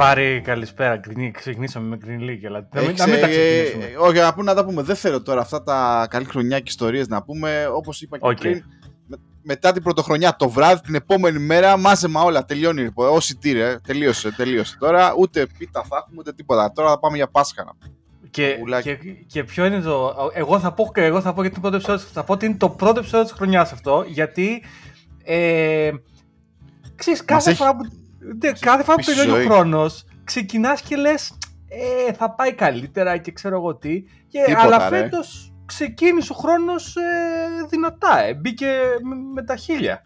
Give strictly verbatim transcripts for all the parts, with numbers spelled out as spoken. Πάρε καλησπέρα. Ξεκινήσαμε με Green League, αλλά να μην, Εξε... να μην τα ξεκινήσουμε. Όχι, να, πούμε, να τα πούμε. Δεν θέλω τώρα αυτά τα καλή χρονιά και ιστορίες να πούμε. Όπως είπα και okay. πριν, με, μετά την πρωτοχρονιά, το βράδυ, την επόμενη μέρα, μάζεμα όλα. Τελειώνει λοιπόν. Όσοι τύρε, τελείωσε, τελείωσε. Τώρα ούτε πίτα θα έχουμε ούτε τίποτα. Τώρα θα πάμε για Πάσχα να πούμε. Και, και, και ποιο είναι το. Εγώ θα πω, εγώ θα πω για την πρώτη ψηφοδέλτια. Θα πω ότι είναι το πρώτο επεισόδιο της χρονιάς αυτό, γιατί. Ε, ξέρεις, κάθε φορά που. Ναι, κάθε φορά που τελειώνει ο χρόνος, ξεκινάς και λες ε, θα πάει καλύτερα και ξέρω εγώ τι. Και, Τίποτα, αλλά φέτος ξεκίνησε ο χρόνος ε, δυνατά. Ε, μπήκε με, με τα χίλια.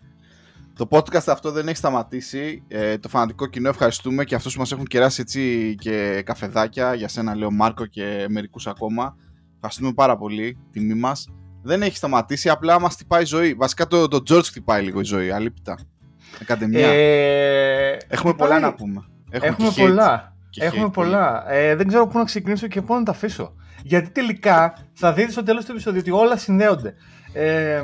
Το podcast αυτό δεν έχει σταματήσει. Ε, το φανατικό κοινό ευχαριστούμε και αυτούς που μας έχουν κεράσει έτσι και καφεδάκια. Για σένα, λέω Μάρκο, και μερικούς ακόμα. Ευχαριστούμε πάρα πολύ. Τιμή μας. Δεν έχει σταματήσει. Απλά μας χτυπάει η ζωή. Βασικά το, το George χτυπάει λίγο η ζωή. Αλήπητα. Ακαδημία. Ε, έχουμε πολλά πάει. να πούμε. Έχουμε, έχουμε και πολλά. Και έχουμε πολλά. Ε, δεν ξέρω πού να ξεκινήσω και πού να τα αφήσω. Γιατί τελικά θα δείτε στο τέλος του επεισοδίου ότι όλα συνδέονται. Ε,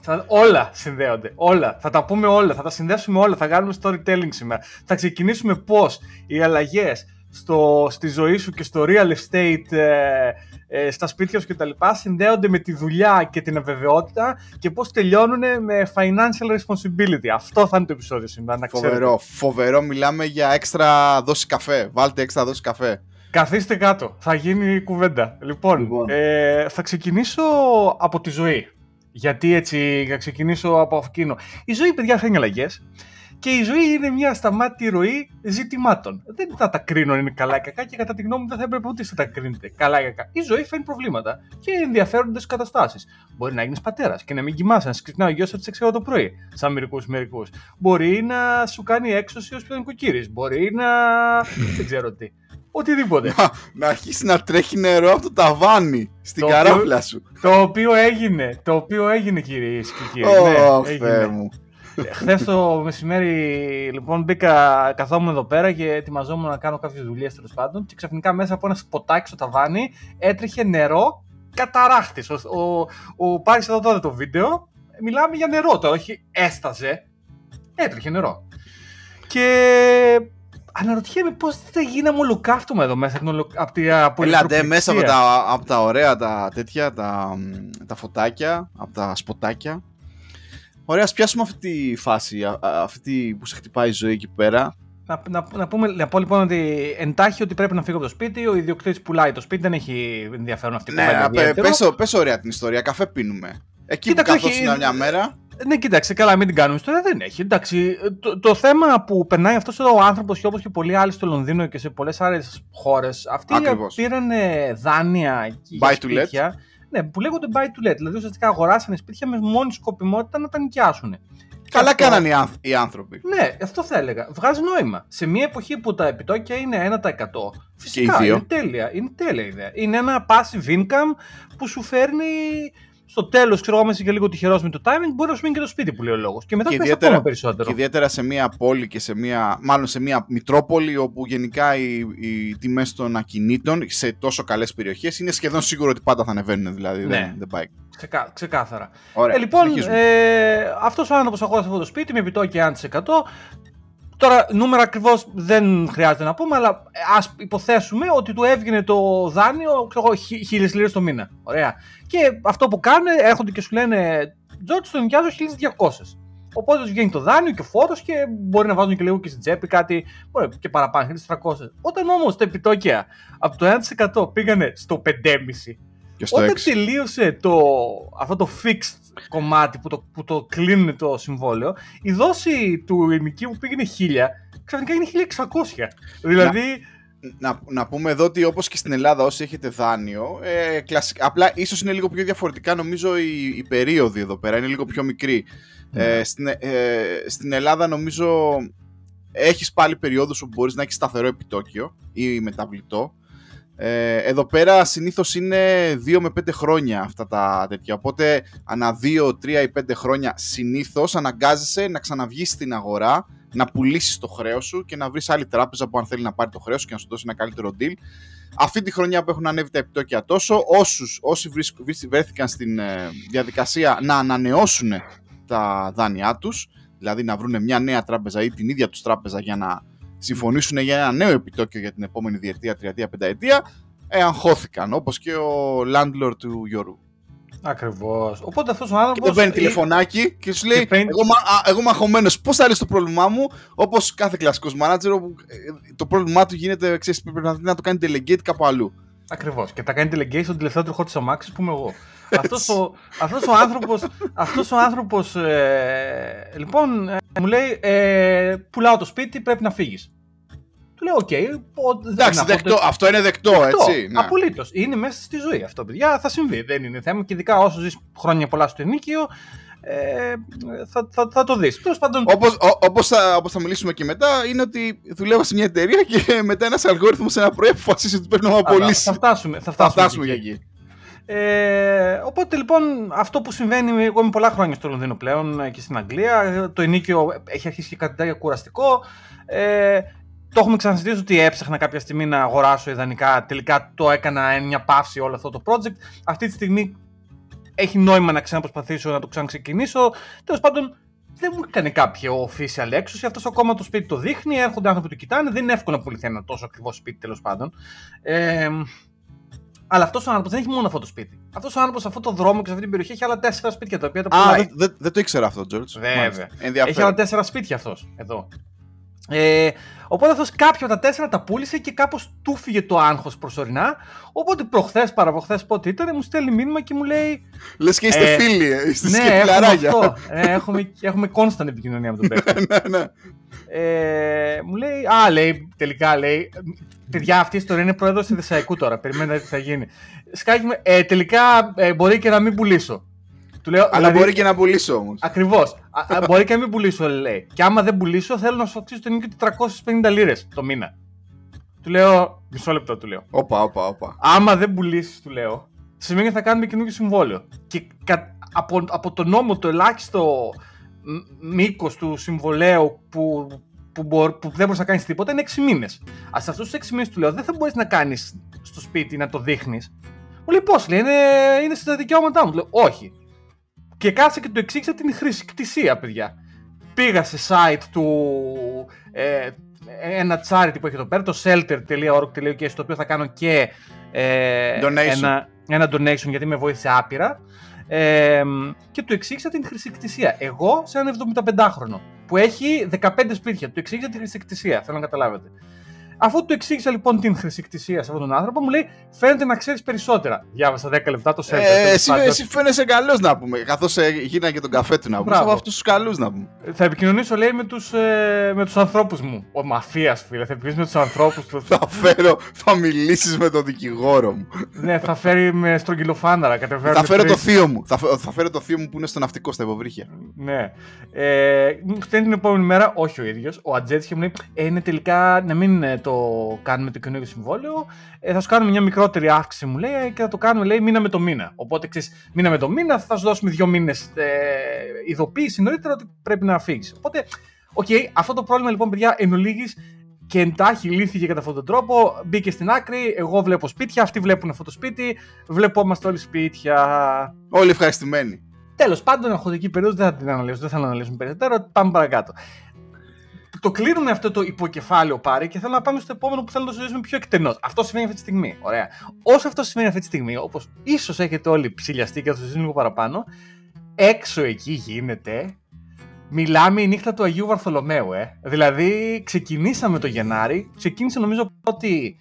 θα, όλα συνδέονται. Όλα. Θα τα πούμε όλα. Θα τα συνδέσουμε όλα. Θα κάνουμε storytelling σήμερα. Θα ξεκινήσουμε πώς οι αλλαγές στο, στη ζωή σου και στο real estate, ε, ε, στα σπίτια σου και τα λοιπά, συνδέονται με τη δουλειά και την αβεβαιότητα και πώς τελειώνουν με financial responsibility. Αυτό θα είναι το επεισόδιο σήμερα, να ξέρετε. Φοβερό, φοβερό. Μιλάμε για έξτρα δόση καφέ. Βάλτε έξτρα δόση καφέ. Καθίστε κάτω, θα γίνει κουβέντα. Λοιπόν, λοιπόν. Ε, θα ξεκινήσω από τη ζωή. Γιατί έτσι, θα ξεκινήσω από εκείνο. Η ζωή, παιδιά, φέρνει αλλαγές. Και η ζωή είναι μια σταμάτη ροή ζητημάτων. Δεν θα τα κρίνω είναι καλά ή κακά και κατά τη γνώμη μου δεν θα έπρεπε ούτε να τα κρίνετε καλά ή κακά. Η ζωή φέρνει προβλήματα και ενδιαφέροντες καταστάσεις. Μπορεί να γίνεις πατέρας και να μην κοιμάσαι, να ξυπνάει ο γιος από τις έξι το πρωί, σαν μερικούς μερικούς. Μπορεί να σου κάνει έξωση ως πιθανικοκύρης. Μπορεί να. δεν ξέρω τι. Οτιδήποτε. Να, να αρχίσει να τρέχει νερό από το ταβάνι στην το καράφλα οποίο, σου. Το οποίο έγινε. Το οποίο έγινε, κύριε Σκυκύρη. Oh, ναι, Θεέ μου. Χθες το μεσημέρι, λοιπόν, μπήκα, καθόμουν εδώ πέρα και ετοιμαζόμουν να κάνω κάποιες δουλειές τέλος πάντων. Και ξαφνικά μέσα από ένα σποτάκι στο ταβάνι έτρεχε νερό καταράχτης. Ο, ο, ο Πάρης εδώ τότε το βίντεο. Μιλάμε για νερό τώρα, όχι έσταζε. Έτρεχε νερό. Και αναρωτιέμαι πώς θα γίναμε ολοκαύτωμα εδώ μέσα από την απολυτροπληξία. Έλατε μέσα από τα, από τα ωραία τα τέτοια, τα, τα φωτάκια, από τα σποτάκια. Ωραία, ας πιάσουμε αυτή τη φάση, αυτή που σε χτυπάει η ζωή εκεί πέρα. Να, να, να, πούμε, να πω λοιπόν ότι εντάχει ότι πρέπει να φύγω από το σπίτι, ο ιδιοκτήτης πουλάει το σπίτι, δεν έχει ενδιαφέρον αυτή η κουβέντα. Ναι, πες, πες ωραία την ιστορία, καφέ πίνουμε. Εκεί που καθόσουν μια μέρα. Ναι, κοίταξε, καλά, μην την κάνουμε ιστορία, δεν έχει. Εντάξει, το, το θέμα που περνάει αυτός ο άνθρωπος και όπως και πολλοί άλλοι στο Λονδίνο και σε πολλές άλλες χώρες, αυτοί πήραν δάνεια για σπίτια. Ναι, που λέγονται buy to let. Δηλαδή ουσιαστικά αγοράσανε σπίτια με μόνη σκοπιμότητα να τα νοικιάσουν. Καλά αυτό κάνανε οι, άνθ, οι άνθρωποι. Ναι, αυτό θα έλεγα. Βγάζει νόημα. Σε μια εποχή που τα επιτόκια είναι ένα τοις εκατό. Φυσικά είναι τέλεια. Είναι τέλεια ιδέα. Είναι ένα passive income που σου φέρνει στο τέλος. Ξέρω εγώ, είσαι και λίγο τυχερός με το timing. Μπορεί να σου μείνει και το σπίτι που λέει ο λόγος. Και μετά πέσει ακόμα περισσότερο. Και ιδιαίτερα σε μια πόλη και σε μια. Μάλλον σε μια μητρόπολη όπου γενικά οι, οι τιμές των ακινήτων σε τόσο καλές περιοχές είναι σχεδόν σίγουρο ότι πάντα θα ανεβαίνουν. Δηλαδή ναι. δεν, δεν πάει. Ξεκά, ξεκάθαρα. Ωραία, ε, λοιπόν, ε, αυτός ο άνθρωπος αγόρασε αυτό το σπίτι με επιτόκια ένα τοις εκατό. Τώρα, νούμερα ακριβώς δεν χρειάζεται να πούμε, αλλά ας υποθέσουμε ότι του έβγαινε το δάνειο, ξέρω εγώ, χίλιες λίρες το μήνα. Ωραία. Και αυτό που κάνουν, έρχονται και σου λένε, Τζόρτζ, το νοικιάζω χίλιες διακόσιες. Οπότε του βγαίνει το δάνειο και ο φόρος και μπορεί να βάζουν και λίγο και στην τσέπη κάτι, μπορεί και παραπάνω, χίλιες τριακόσιες. Όταν όμως τα επιτόκια από το ένα τοις εκατό πήγανε στο πέντε κόμμα πέντε τοις εκατό. Όταν έξι. Τελείωσε το, αυτό το fixed κομμάτι που το, που το κλείνουν το συμβόλαιο, η δόση του ενοικίου που πήγαινε χίλια, ξαφνικά είναι χίλια εξακόσια. Δηλαδή. Να, να, να πούμε εδώ ότι όπως και στην Ελλάδα, όσοι έχετε δάνειο, ε, κλασικά, απλά ίσως είναι λίγο πιο διαφορετικά νομίζω οι, οι περίοδοι εδώ πέρα, είναι λίγο πιο μικροί. Mm. Ε, στην, ε, στην Ελλάδα νομίζω έχεις πάλι περιόδους που μπορείς να έχεις σταθερό επιτόκιο ή μεταβλητό. Εδώ πέρα συνήθως είναι δύο με πέντε χρόνια αυτά τα τέτοια. Οπότε ανά δύο, τρία ή πέντε χρόνια συνήθως αναγκάζεσαι να ξαναβγείς στην αγορά, να πουλήσεις το χρέος σου και να βρεις άλλη τράπεζα που αν θέλει να πάρει το χρέος σου και να σου δώσει ένα καλύτερο deal. Αυτή τη χρονιά που έχουν ανέβει τα επιτόκια τόσο, όσους, όσοι βρέθηκαν στην διαδικασία να ανανεώσουν τα δάνειά τους, δηλαδή να βρουν μια νέα τράπεζα ή την ίδια τους τράπεζα για να συμφωνήσουν για ένα νέο επιτόκιο για την επόμενη διετία, τριετία, πενταετία, εγχώθηκαν, όπως και ο landlord του Γιώρου. Ακριβώς. Οπότε αυτός ο άνθρωπος. Και παίρνει ή... τηλεφωνάκι και σου λέει: και παίρνει... Εγώ, α, εγώ μαχωμένος, πώς θα λύσει το πρόβλημά μου, όπως κάθε κλασικός manager, όπου το πρόβλημά του γίνεται, ξέρεις, πρέπει να το κάνει delegate κάπου αλλού. Ακριβώς. Και τα κάνει delegate στον τελευταίο τροχό της αμάξης που είμαι εγώ. Αυτός, ο, αυτός ο άνθρωπος, αυτός ο άνθρωπος ε, λοιπόν, ε, μου λέει: ε, Πουλάω το σπίτι, πρέπει να φύγεις. Του λέω: Οκ. Okay, εντάξει, δεκτό, το... αυτό είναι δεκτό, δεκτό έτσι. Ναι. Απολύτως. Είναι μέσα στη ζωή αυτό, παιδιά. Θα συμβεί. Δεν είναι θέμα. Και ειδικά όσο ζεις χρόνια πολλά στο ενίκιο, ε, θα, θα, θα το δεις. Πάντων... Όπως, ό, όπως, θα, όπως θα μιλήσουμε και μετά, είναι ότι δουλεύω σε μια εταιρεία και μετά ένας αλγόριθμος ένα πρωί αποφασίζει ότι πρέπει να με απολύσει. Θα φτάσουμε, θα φτάσουμε, θα φτάσουμε εκεί. Για εκεί. Ε, οπότε λοιπόν αυτό που συμβαίνει, εγώ είμαι πολλά χρόνια στο Λονδίνο πλέον και στην Αγγλία, το ενίκιο έχει αρχίσει και κάτι τέτοιο κουραστικό. Ε, Το έχουμε ξανασυζητήσει ότι έψαχνα κάποια στιγμή να αγοράσω ιδανικά. Τελικά το έκανα μια παύση όλο αυτό το project. Αυτή τη στιγμή έχει νόημα να ξαναπροσπαθήσω να το ξαναξεκινήσω. Τέλος πάντων, δεν μου έκανε κάποιο official έξωση. Αυτός ακόμα το σπίτι το δείχνει. Έρχονται άνθρωποι που το κοιτάνε. Δεν είναι εύκολο να πουληθεί ένα τόσο ακριβό σπίτι, τέλος πάντων. Ε, αλλά αυτός ο άνθρωπος δεν έχει μόνο αυτό το σπίτι. Αυτός ο άνθρωπος σε αυτόν τον δρόμο και σε αυτή την περιοχή έχει άλλα τέσσερα σπίτια τα οποία τα πουλάει. Α, δεν δε, δε το ήξερα αυτό, Τζόρτζ. Βέβαια. Έχει άλλα τέσσερα σπίτια αυτός εδώ. Ε, οπότε αυτός κάποιο τα τέσσερα τα πούλησε και κάπως του φύγε το άγχος προσωρινά. Οπότε προχθές, παραβοχθές, πότε ήταν, μου στέλνει μήνυμα και μου λέει: Λες και είστε ε, φίλοι, είστε ναι, σκεπιλαράγια. Έχουμε, ε, έχουμε, έχουμε κόνσταντη επικοινωνία με τον παίκτη. ναι, ναι. ε, μου λέει: Α, λέει, τελικά λέει. Παιδιά, αυτή η ιστορία είναι πρόεδρος του Δεσσαϊκού τώρα. Περιμένετε τι θα γίνει. Σκάκι με, ε, τελικά ε, μπορεί και να μην πουλήσω. Του λέω, αλλά δηλαδή, μπορεί και να πουλήσω όμως. Ακριβώς. Μπορεί και να μην πουλήσω, λέει. Και άμα δεν πουλήσω, θέλω να σου αυξήσω το νίκιο τετρακόσιες πενήντα λίρες το μήνα. Του λέω, μισό λεπτό, του λέω. Όπα, όπα, όπα. Άμα δεν πουλήσεις, του λέω, σημαίνει ότι θα κάνουμε καινούργιο συμβόλαιο. Και κα, από, από το νόμο, το ελάχιστο μήκος του συμβολέου που, που, μπο, που δεν μπορείς να κάνεις τίποτα είναι έξι μήνες. Α, σε αυτούς τους έξι μήνες, του λέω, δεν θα μπορείς να κάνεις στο σπίτι να το δείχνεις. Μου λέει, πώς, λέει, είναι, είναι στα δικαιώματά μου. Του λέω, όχι. Και κάτσε και του εξήγησα την χρησικτησία, παιδιά. Πήγα σε site του ε, ένα charity που έχει εδώ πέρα, το shelter τελεία org.uk, στο οποίο θα κάνω και ε, donation. Ένα, ένα donation γιατί με βοήθησε άπειρα. Ε, και του εξήγησα την χρησικτησία. Εγώ, σε έναν εβδομηνταπεντάχρονο που έχει δεκαπέντε σπίτια, του εξήγησα την χρησικτησία. Θέλω να καταλάβετε. Αφού του εξήγησα λοιπόν την χρησικτησία σε αυτόν τον άνθρωπο, μου λέει: Φαίνεται να ξέρεις περισσότερα. Διάβασα δέκα λεπτά το σέλτερ. Ε, εσύ, εσύ φαίνεσαι καλός να πούμε. Καθώς γίνανε και τον καφέ του να πούμε. Από αυτούς τους καλούς να πούμε. Θα επικοινωνήσω, λέει, με τους, ε, με τους ανθρώπους μου. Ο μαφίας, φίλε. Θα επικοινωνήσω με τους ανθρώπους του. Θα φέρω, θα μιλήσεις με τον δικηγόρο μου. ναι, θα φέρει με στρογγυλοφάνταρα. Θα φέρω το θείο μου. Θα, θα φέρω το θείο μου που είναι στο ναυτικό, στα υποβρύχια. Ναι. Ε, την επόμενη μέρα, όχι ο ίδιος. Ο Ατζέτσκι μου λέει: ε, είναι τελικά να μην είναι. Το κάνουμε το καινούργιο συμβόλαιο. Ε, θα σου κάνουμε μια μικρότερη αύξηση, μου λέει, και θα το κάνουμε, λέει, μήνα με το μήνα. Οπότε ξέρεις, μήνα με το μήνα θα σου δώσουμε δύο μήνες ε, ειδοποίηση νωρίτερα ότι πρέπει να φύγεις. Οπότε, οκ, okay, αυτό το πρόβλημα λοιπόν, παιδιά, εν ολίγης και εντάχει λύθηκε κατά αυτόν τον τρόπο. Μπήκε στην άκρη. Εγώ βλέπω σπίτια, αυτοί βλέπουν αυτό το σπίτι. Βλεπόμαστε όλοι σπίτια. Όλοι ευχαριστημένοι. Τέλος πάντων, αγχωτική περίοδος δεν θα την αναλύσω, δεν θα την αναλύσουμε περισσότερο. Πάμε παρακάτω. Το κλείνουμε αυτό το υποκεφάλαιο πάρει και θέλω να πάμε στο επόμενο που θέλω να το συζητήσουμε πιο εκτενώς. Αυτό συμβαίνει αυτή τη στιγμή. Ωραία. Όσο αυτό συμβαίνει αυτή τη στιγμή, όπως ίσως έχετε όλοι ψηλιαστεί και θα το συζητήσουμε λίγο παραπάνω, έξω εκεί γίνεται. Μιλάμε η νύχτα του Αγίου Βαρθολομαίου, ε. Δηλαδή, ξεκινήσαμε το Γενάρη, ξεκίνησε νομίζω ότι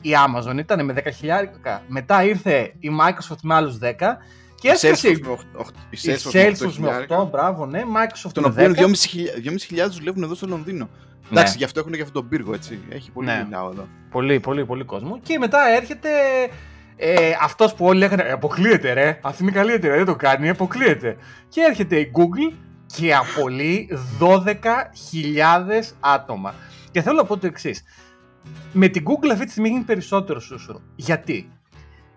η Amazon ήταν με δέκα χιλιάρικα, μετά ήρθε η Microsoft με άλλους δέκα. Και η Salesforce με οκτώ, μπράβο, ναι, Microsoft τον με δέκα. Τον οποίο δυόμισι χιλιάδες δουλεύουν εδώ στο Λονδίνο. Εντάξει, ναι. Γι' αυτό έχουν και αυτόν τον πύργο, έτσι. Έχει πολύ ναι. Μιλάω εδώ. Πολύ, πολύ, πολύ κόσμο. Και μετά έρχεται ε, αυτός που όλοι λέγανε αποκλείεται ρε, αυτή είναι καλή εταιρεία, δεν το κάνει, αποκλείεται. Και έρχεται η Google και απολύει δώδεκα χιλιάδες άτομα. Και θέλω να πω το εξής. Με την Google αυτή τη στιγμή γίνει περισσότερο σούσουρο. Γιατί?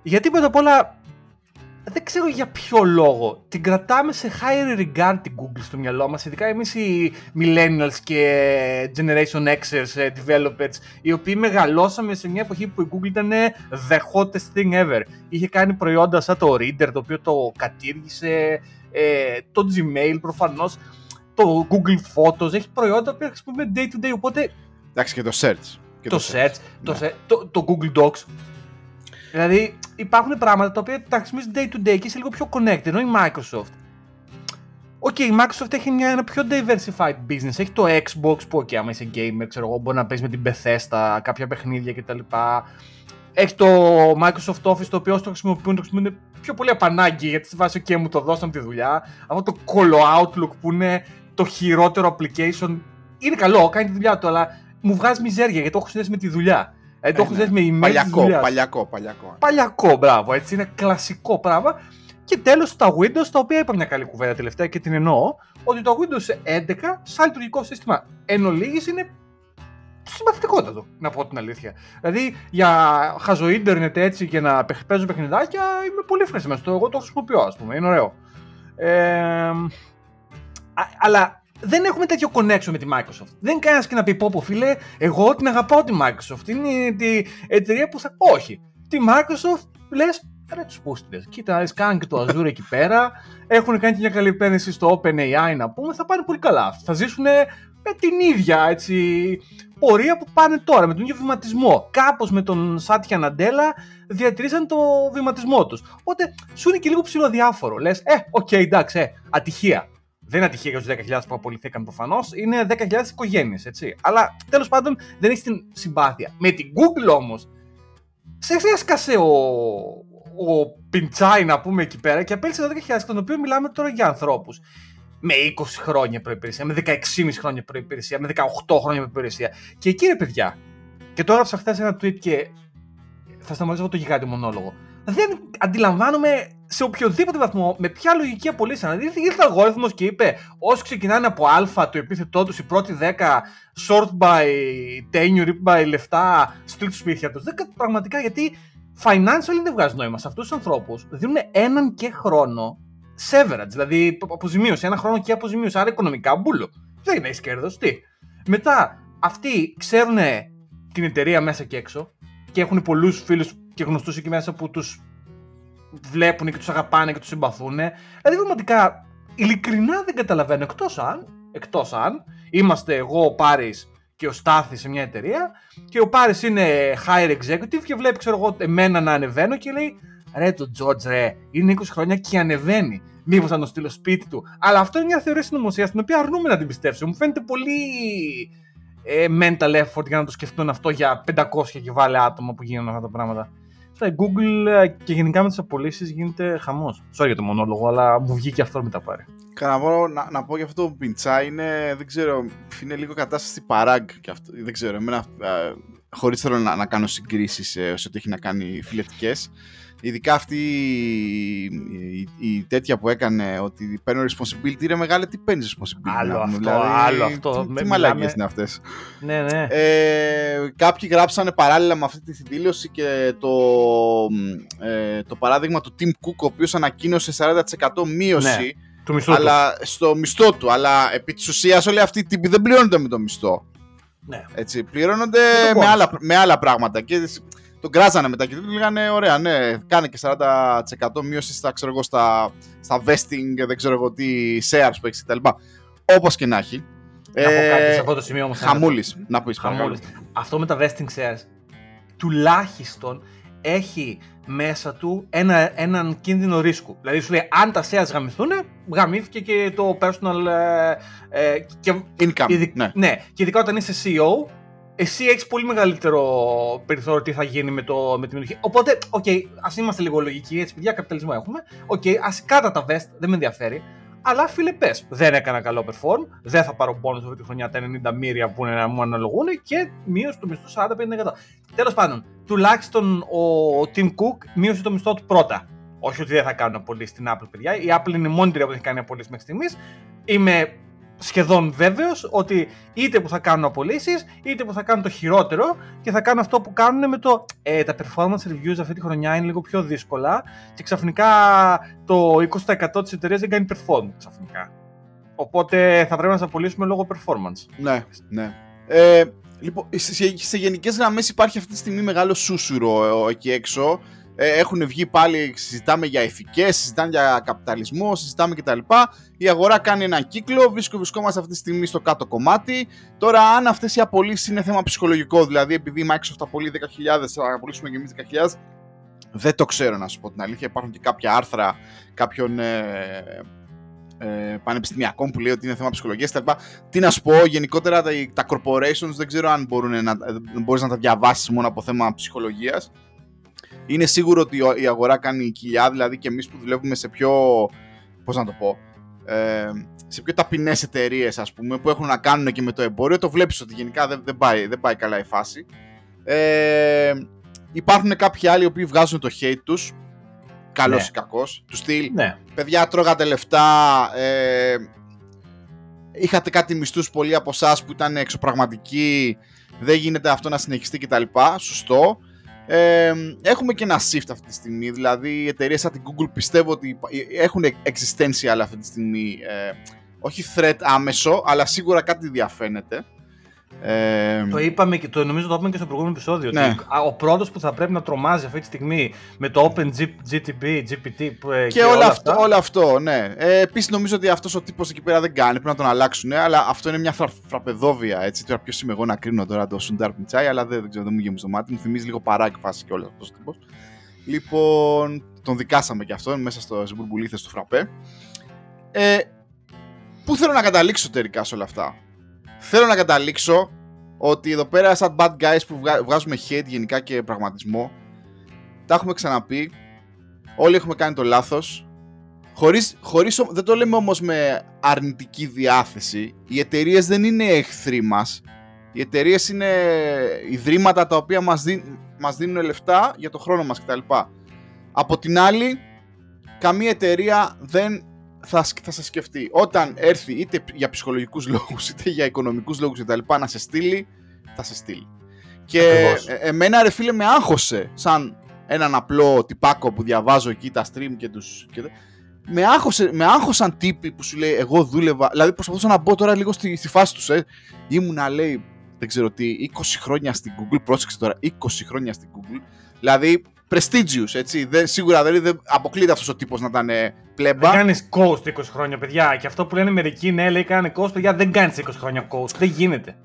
Γιατί πρώτα απ' όλα... Δεν ξέρω για ποιο λόγο. Την κρατάμε σε higher regard την Google στο μυαλό μας, ειδικά εμείς οι millennials και generation Xers developers, οι οποίοι μεγαλώσαμε σε μια εποχή που η Google ήταν the hottest thing ever. Είχε κάνει προϊόντα σαν το Reader, το οποίο το κατήργησε, το Gmail προφανώς, το Google Photos, έχει προϊόντα που χρησιμοποιούμε day to day, οπότε Εντάξει, και το search. Και το, το search, search. Το, ναι. το, το Google Docs. Δηλαδή υπάρχουν πράγματα τα οποία τα χρησιμοποιείς day to day και είσαι λίγο πιο connected, ενώ η Microsoft. Οκ, okay, η Microsoft έχει μια, ένα πιο diversified business. Έχει το Xbox που, okay, άμα είσαι gamer, ξέρω εγώ, μπορεί να παίζεις με την Bethesda, κάποια παιχνίδια κτλ. Έχει το Microsoft Office, το οποίο όσο το χρησιμοποιούν, το χρησιμοποιούν πιο πολύ απανάγκη, γιατί στη βάση, OK, μου το δώσαν τη δουλειά. Αυτό το Call Outlook που είναι το χειρότερο application, είναι καλό, κάνει τη δουλειά του, αλλά μου βγάζει μιζέρια, γιατί το έχω συνδέσει με τη δουλειά. Δηλαδή, το έχω συνδέσει με email. Παλιακό, παλιακό, παλιακό. Παλιακό, μπράβο, έτσι, είναι κλασικό πράγμα. Και τέλος τα Windows, τα οποία είπα μια καλή κουβέντα τελευταία και την εννοώ, ότι το Windows έντεκα σαν λειτουργικό σύστημα εν ολίγης είναι συμπαθητικότατο, να πω την αλήθεια. Δηλαδή για χαζο ίντερνετ έτσι και να παίζουν παιχνιδάκια είμαι πολύ ευχαριστημένος. Εγώ το χρησιμοποιώ, ας πούμε, είναι ωραίο. Ε, αλλά δεν έχουμε τέτοιο connection με τη Microsoft. Δεν κάνεις και να πει πω πω φίλε, εγώ την αγαπάω τη Microsoft, είναι την εταιρεία που θα... Όχι, τη Microsoft λες... Ρε τους πούστιδες, κοίτα, κάνουν και το Azure εκεί πέρα, έχουν κάνει και μια καλή επένδυση στο OpenAI, να πούμε, θα πάνε πολύ καλά αυτοί. Θα ζήσουν με την ίδια, έτσι, πορεία που πάνε τώρα, με τον ίδιο βηματισμό. Κάπως με τον Σάτια Ναντέλα διατηρήσαν το βηματισμό τους. Οπότε σου είναι και λίγο ψηλοδιάφορο. Λες, ε, οκ, okay, εντάξει, ε, ατυχία. Δεν είναι ατυχία για τους δέκα χιλιάδες που απολυθήκαν προφανώς, είναι δέκα χιλιάδες οικογένειες, έτσι. Αλλά τέλος πάντων δεν έχεις την συμπάθεια. Με την Google όμως, σε έσκασε ο. ο Πιντσάι, να πούμε, εκεί πέρα και απέλησε δώδεκα χιλιάδες, τον οποίο μιλάμε τώρα για ανθρώπους με είκοσι χρόνια προϋπηρεσία, με δεκαέξι κόμμα πέντε χρόνια προϋπηρεσία, με δεκαοκτώ χρόνια προϋπηρεσία. Και εκεί, ρε παιδιά, και τώρα έγραψα χθες ένα tweet και θα σταματήσω το γιγάντιο μονόλογο. Δεν αντιλαμβάνομαι σε οποιοδήποτε βαθμό με ποια λογική απολύσανε. Δηλαδή ήρθε ο αλγόριθμος και είπε, όσοι ξεκινάνε από α το επίθετό τους, οι πρώτοι δέκα, short by tenure, rip by λεφτά, στείλ τους σπίτια τους. Δεν πραγματικά, γιατί. Financial δεν βγάζει νόημα. Σε αυτούς τους ανθρώπους δίνουν έναν και χρόνο severage, δηλαδή αποζημίωση, ένα χρόνο και αποζημίωση. Άρα οικονομικά μπούλο. Δεν έχει κέρδος, τι. Μετά, αυτοί ξέρουν την εταιρεία μέσα και έξω και έχουν πολλούς φίλους και γνωστούς εκεί μέσα που τους βλέπουν και τους αγαπάνε και τους συμπαθούν. Δηλαδή, πραγματικά, ειλικρινά δεν καταλαβαίνω. Εκτός αν, εκτός αν είμαστε εγώ ο Πάρης και ο Στάθης σε μια εταιρεία και ο Πάρης είναι higher executive και βλέπει, ξέρω εγώ, εμένα να ανεβαίνω και λέει, ρε το Τζορτζ, ρε, είναι είκοσι χρόνια και ανεβαίνει, μήπως να το στείλω σπίτι του. Αλλά αυτό είναι μια θεωρία συνωμοσίας την οποία αρνούμε να την πιστέψω. Μου φαίνεται πολύ ε, mental effort για να το σκεφτούν αυτό για πεντακόσια και βάλε άτομα που γίνουν αυτά τα πράγματα. Στα Google και γενικά με τις απολύσεις γίνεται χαμός. Sorry για το μονόλογο, αλλά μου βγήκε αυτό μετά πάρει. Καναβώ να, να πω για αυτό το Πιντσά είναι, δεν ξέρω, είναι λίγο κατάσταση παράγκ και αυτό, δεν ξέρω, εμένα, ε, χωρίς θέλω να, να κάνω συγκρίσεις ε, σε ό,τι έχει να κάνει φιλετικές. Ειδικά αυτή η, η, η τέτοια που έκανε ότι παίρνω responsibility, ρε μεγάλε, τι παίρνει responsibility. Άλλο αυτό, δηλαδή, άλλο αυτό. Τι, τι μαλακίες είναι αυτές. Ναι, ναι. Ε, κάποιοι γράψανε παράλληλα με αυτή τη δήλωση και το, ε, το παράδειγμα του Tim Cook, ο οποίος ανακοίνωσε σαράντα τοις εκατό μείωση ναι, του αλλά, στο μισθό του. Αλλά επί της ουσίας όλοι αυτοί οι τύποι δεν πληρώνονται με το μισθό. Ναι. Έτσι, πληρώνονται με άλλα, με άλλα πράγματα. Και, τον κράζανε μετά και του λέγανε ωραία, ναι, κάνε και σαράντα τοις εκατό μείωση στα, ξέρω εγώ, στα, στα vesting, δεν ξέρω εγώ τι, shares που έχεις κτλ. Όπως και να έχει. Να πω κάτι ε, σε αυτό το σημείο όμως. Χαμούλης, να, να πεις χαμούλης. Αυτό με τα vesting shares, τουλάχιστον έχει μέσα του ένα, έναν κίνδυνο ρίσκου. Δηλαδή σου λέει, αν τα shares γαμηθούν, γαμήθηκε και το personal ε, και, income, ειδι, ναι. ναι. Και ειδικά όταν είσαι σι ι ο, εσύ έχεις πολύ μεγαλύτερο περιθώριο τι θα γίνει με, το, με τη μετοχή. Οπότε, οκ, okay, ας είμαστε λίγο λογικοί, έτσι παιδιά, καπιταλισμό έχουμε. Οκ, okay, ας κάτα τα vest, δεν με ενδιαφέρει. Αλλά φίλε, πες, δεν έκανα καλό perform, δεν θα πάρω bonus αυτή τη χρονιά τα ενενήντα μοίρια που είναι να μου αναλογούν και μείωση του μισθού σαράντα πέντε τοις εκατό. Τέλος πάντων, τουλάχιστον ο, ο Tim Cook μείωσε το μισθό του πρώτα. Όχι ότι δεν θα κάνουν απολύσεις στην Apple, παιδιά. Η Apple είναι η μόνη τρία που έχει κάνει απολύσεις μέχρι στιγμής. Είμαι σχεδόν βέβαιος ότι είτε που θα κάνουν απολύσεις, είτε που θα κάνουν το χειρότερο και θα κάνουν αυτό που κάνουν με το ε, τα performance reviews αυτή τη χρονιά είναι λίγο πιο δύσκολα και ξαφνικά το είκοσι τοις εκατό της εταιρείας δεν κάνει performance ξαφνικά. Οπότε θα πρέπει να σας απολύσουμε λόγω performance. Ναι, ναι. Ε, λοιπόν, σε γενικές γραμμές υπάρχει αυτή τη στιγμή μεγάλο σούσουρο εκεί έξω έχουν βγει πάλι, συζητάμε για ηθικές, συζητάμε για καπιταλισμό, συζητάμε κτλ. Η αγορά κάνει έναν κύκλο, βρισκόμαστε αυτή τη στιγμή στο κάτω κομμάτι. Τώρα, αν αυτές οι απολύσεις είναι θέμα ψυχολογικό, δηλαδή επειδή η Microsoft απολύει δέκα χιλιάδες, θα απολύσουμε και εμείς δέκα χιλιάδες, δεν το ξέρω να σου πω την αλήθεια. Υπάρχουν και κάποια άρθρα κάποιων ε, ε, πανεπιστημιακών που λέει ότι είναι θέμα ψυχολογίας κτλ. Τι να σου πω, γενικότερα τα, τα corporations δεν ξέρω αν μπορούν να, μπορείς να τα διαβάσεις μόνο από θέμα ψυχολογίας. Είναι σίγουρο ότι η αγορά κάνει κοιλιά, δηλαδή και εμείς που δουλεύουμε σε πιο, πώς να το πω, ε, σε πιο ταπεινές εταιρείες, ας πούμε, που έχουν να κάνουν και με το εμπόριο, το βλέπεις ότι γενικά δεν, δεν, πάει, δεν πάει καλά η φάση. Ε, υπάρχουν κάποιοι άλλοι οι οποίοι βγάζουν το hate τους, καλός ναι. ή κακός, του στυλ, ναι. παιδιά τρώγατε λεφτά, ε, είχατε κάτι μισθούς πολλοί από εσάς που ήταν εξωπραγματικοί, δεν γίνεται αυτό να συνεχιστεί κτλ. Σωστό. Ε, έχουμε και ένα shift αυτή τη στιγμή. Δηλαδή οι εταιρείες σαν την Google πιστεύω ότι έχουν existential αυτή τη στιγμή, ε, όχι threat άμεσο, αλλά σίγουρα κάτι διαφαίνεται. Ε, το είπαμε και το νομίζω το είπαμε και στο προηγούμενο επεισόδιο, ναι. ότι ο πρώτος που θα πρέπει να τρομάζει αυτή τη στιγμή με το Open G P T και, και όλα, όλα, αυτό, αυτά. Όλο αυτό, ναι. Ε, επίσης νομίζω ότι αυτός ο τύπος εκεί πέρα δεν κάνει, πρέπει να τον αλλάξουν, ναι, αλλά αυτό είναι μια φρα, φραπεδόβια. Έτσι. Τώρα ποιος είμαι εγώ να κρίνω τώρα το Sundar Pichai, αλλά δεν, δεν ξέρω, δεν μου γεμίζει το μάτι, μου θυμίζει λίγο παράκι φάση και όλο αυτός ο τύπος. Λοιπόν, τον δικάσαμε και αυτόν μέσα στο μπουρμπουλίθες του φραπέ. Ε, πού θέλω να καταλήξω τελικά σε όλα αυτά? Θέλω να καταλήξω ότι εδώ πέρα σαν bad guys που βγα- βγάζουμε hate γενικά και πραγματισμό, τα έχουμε ξαναπεί, όλοι έχουμε κάνει το λάθος, χωρίς, χωρίς, δεν το λέμε όμως με αρνητική διάθεση, οι εταιρείες δεν είναι εχθροί μας, οι εταιρείες είναι ιδρύματα τα οποία μας, δι- μας δίνουν λεφτά για το χρόνο μας κτλ. Από την άλλη, καμία εταιρεία δεν... Θα, θα σας σκεφτεί. Όταν έρθει είτε για ψυχολογικούς λόγους είτε για οικονομικούς λόγους κτλ. Να σε στείλει, θα σε στείλει. Και ε, εμένα ρε φίλε με άγχωσε σαν έναν απλό τυπάκο που διαβάζω εκεί τα stream και τους. Και... Με, άγχωσε, με άγχωσαν τύποι που σου λέει εγώ δούλευα. Δηλαδή προσπαθούσα να μπω τώρα λίγο στη, στη φάση τους. Ε. Ήμουνα λέει, δεν ξέρω τι, είκοσι χρόνια στην Google. Πρόσεξε τώρα, είκοσι χρόνια στην Google. Δηλαδή. Prestigious, έτσι. Δεν, σίγουρα δεν, δεν αποκλείται αυτός ο τύπος να ήταν πλέμπα. Δεν κάνεις coach είκοσι χρόνια, παιδιά. Και αυτό που λένε μερικοί, ναι, λέει κάνανε coach, παιδιά, δεν κάνεις είκοσι χρόνια coach. Δεν γίνεται.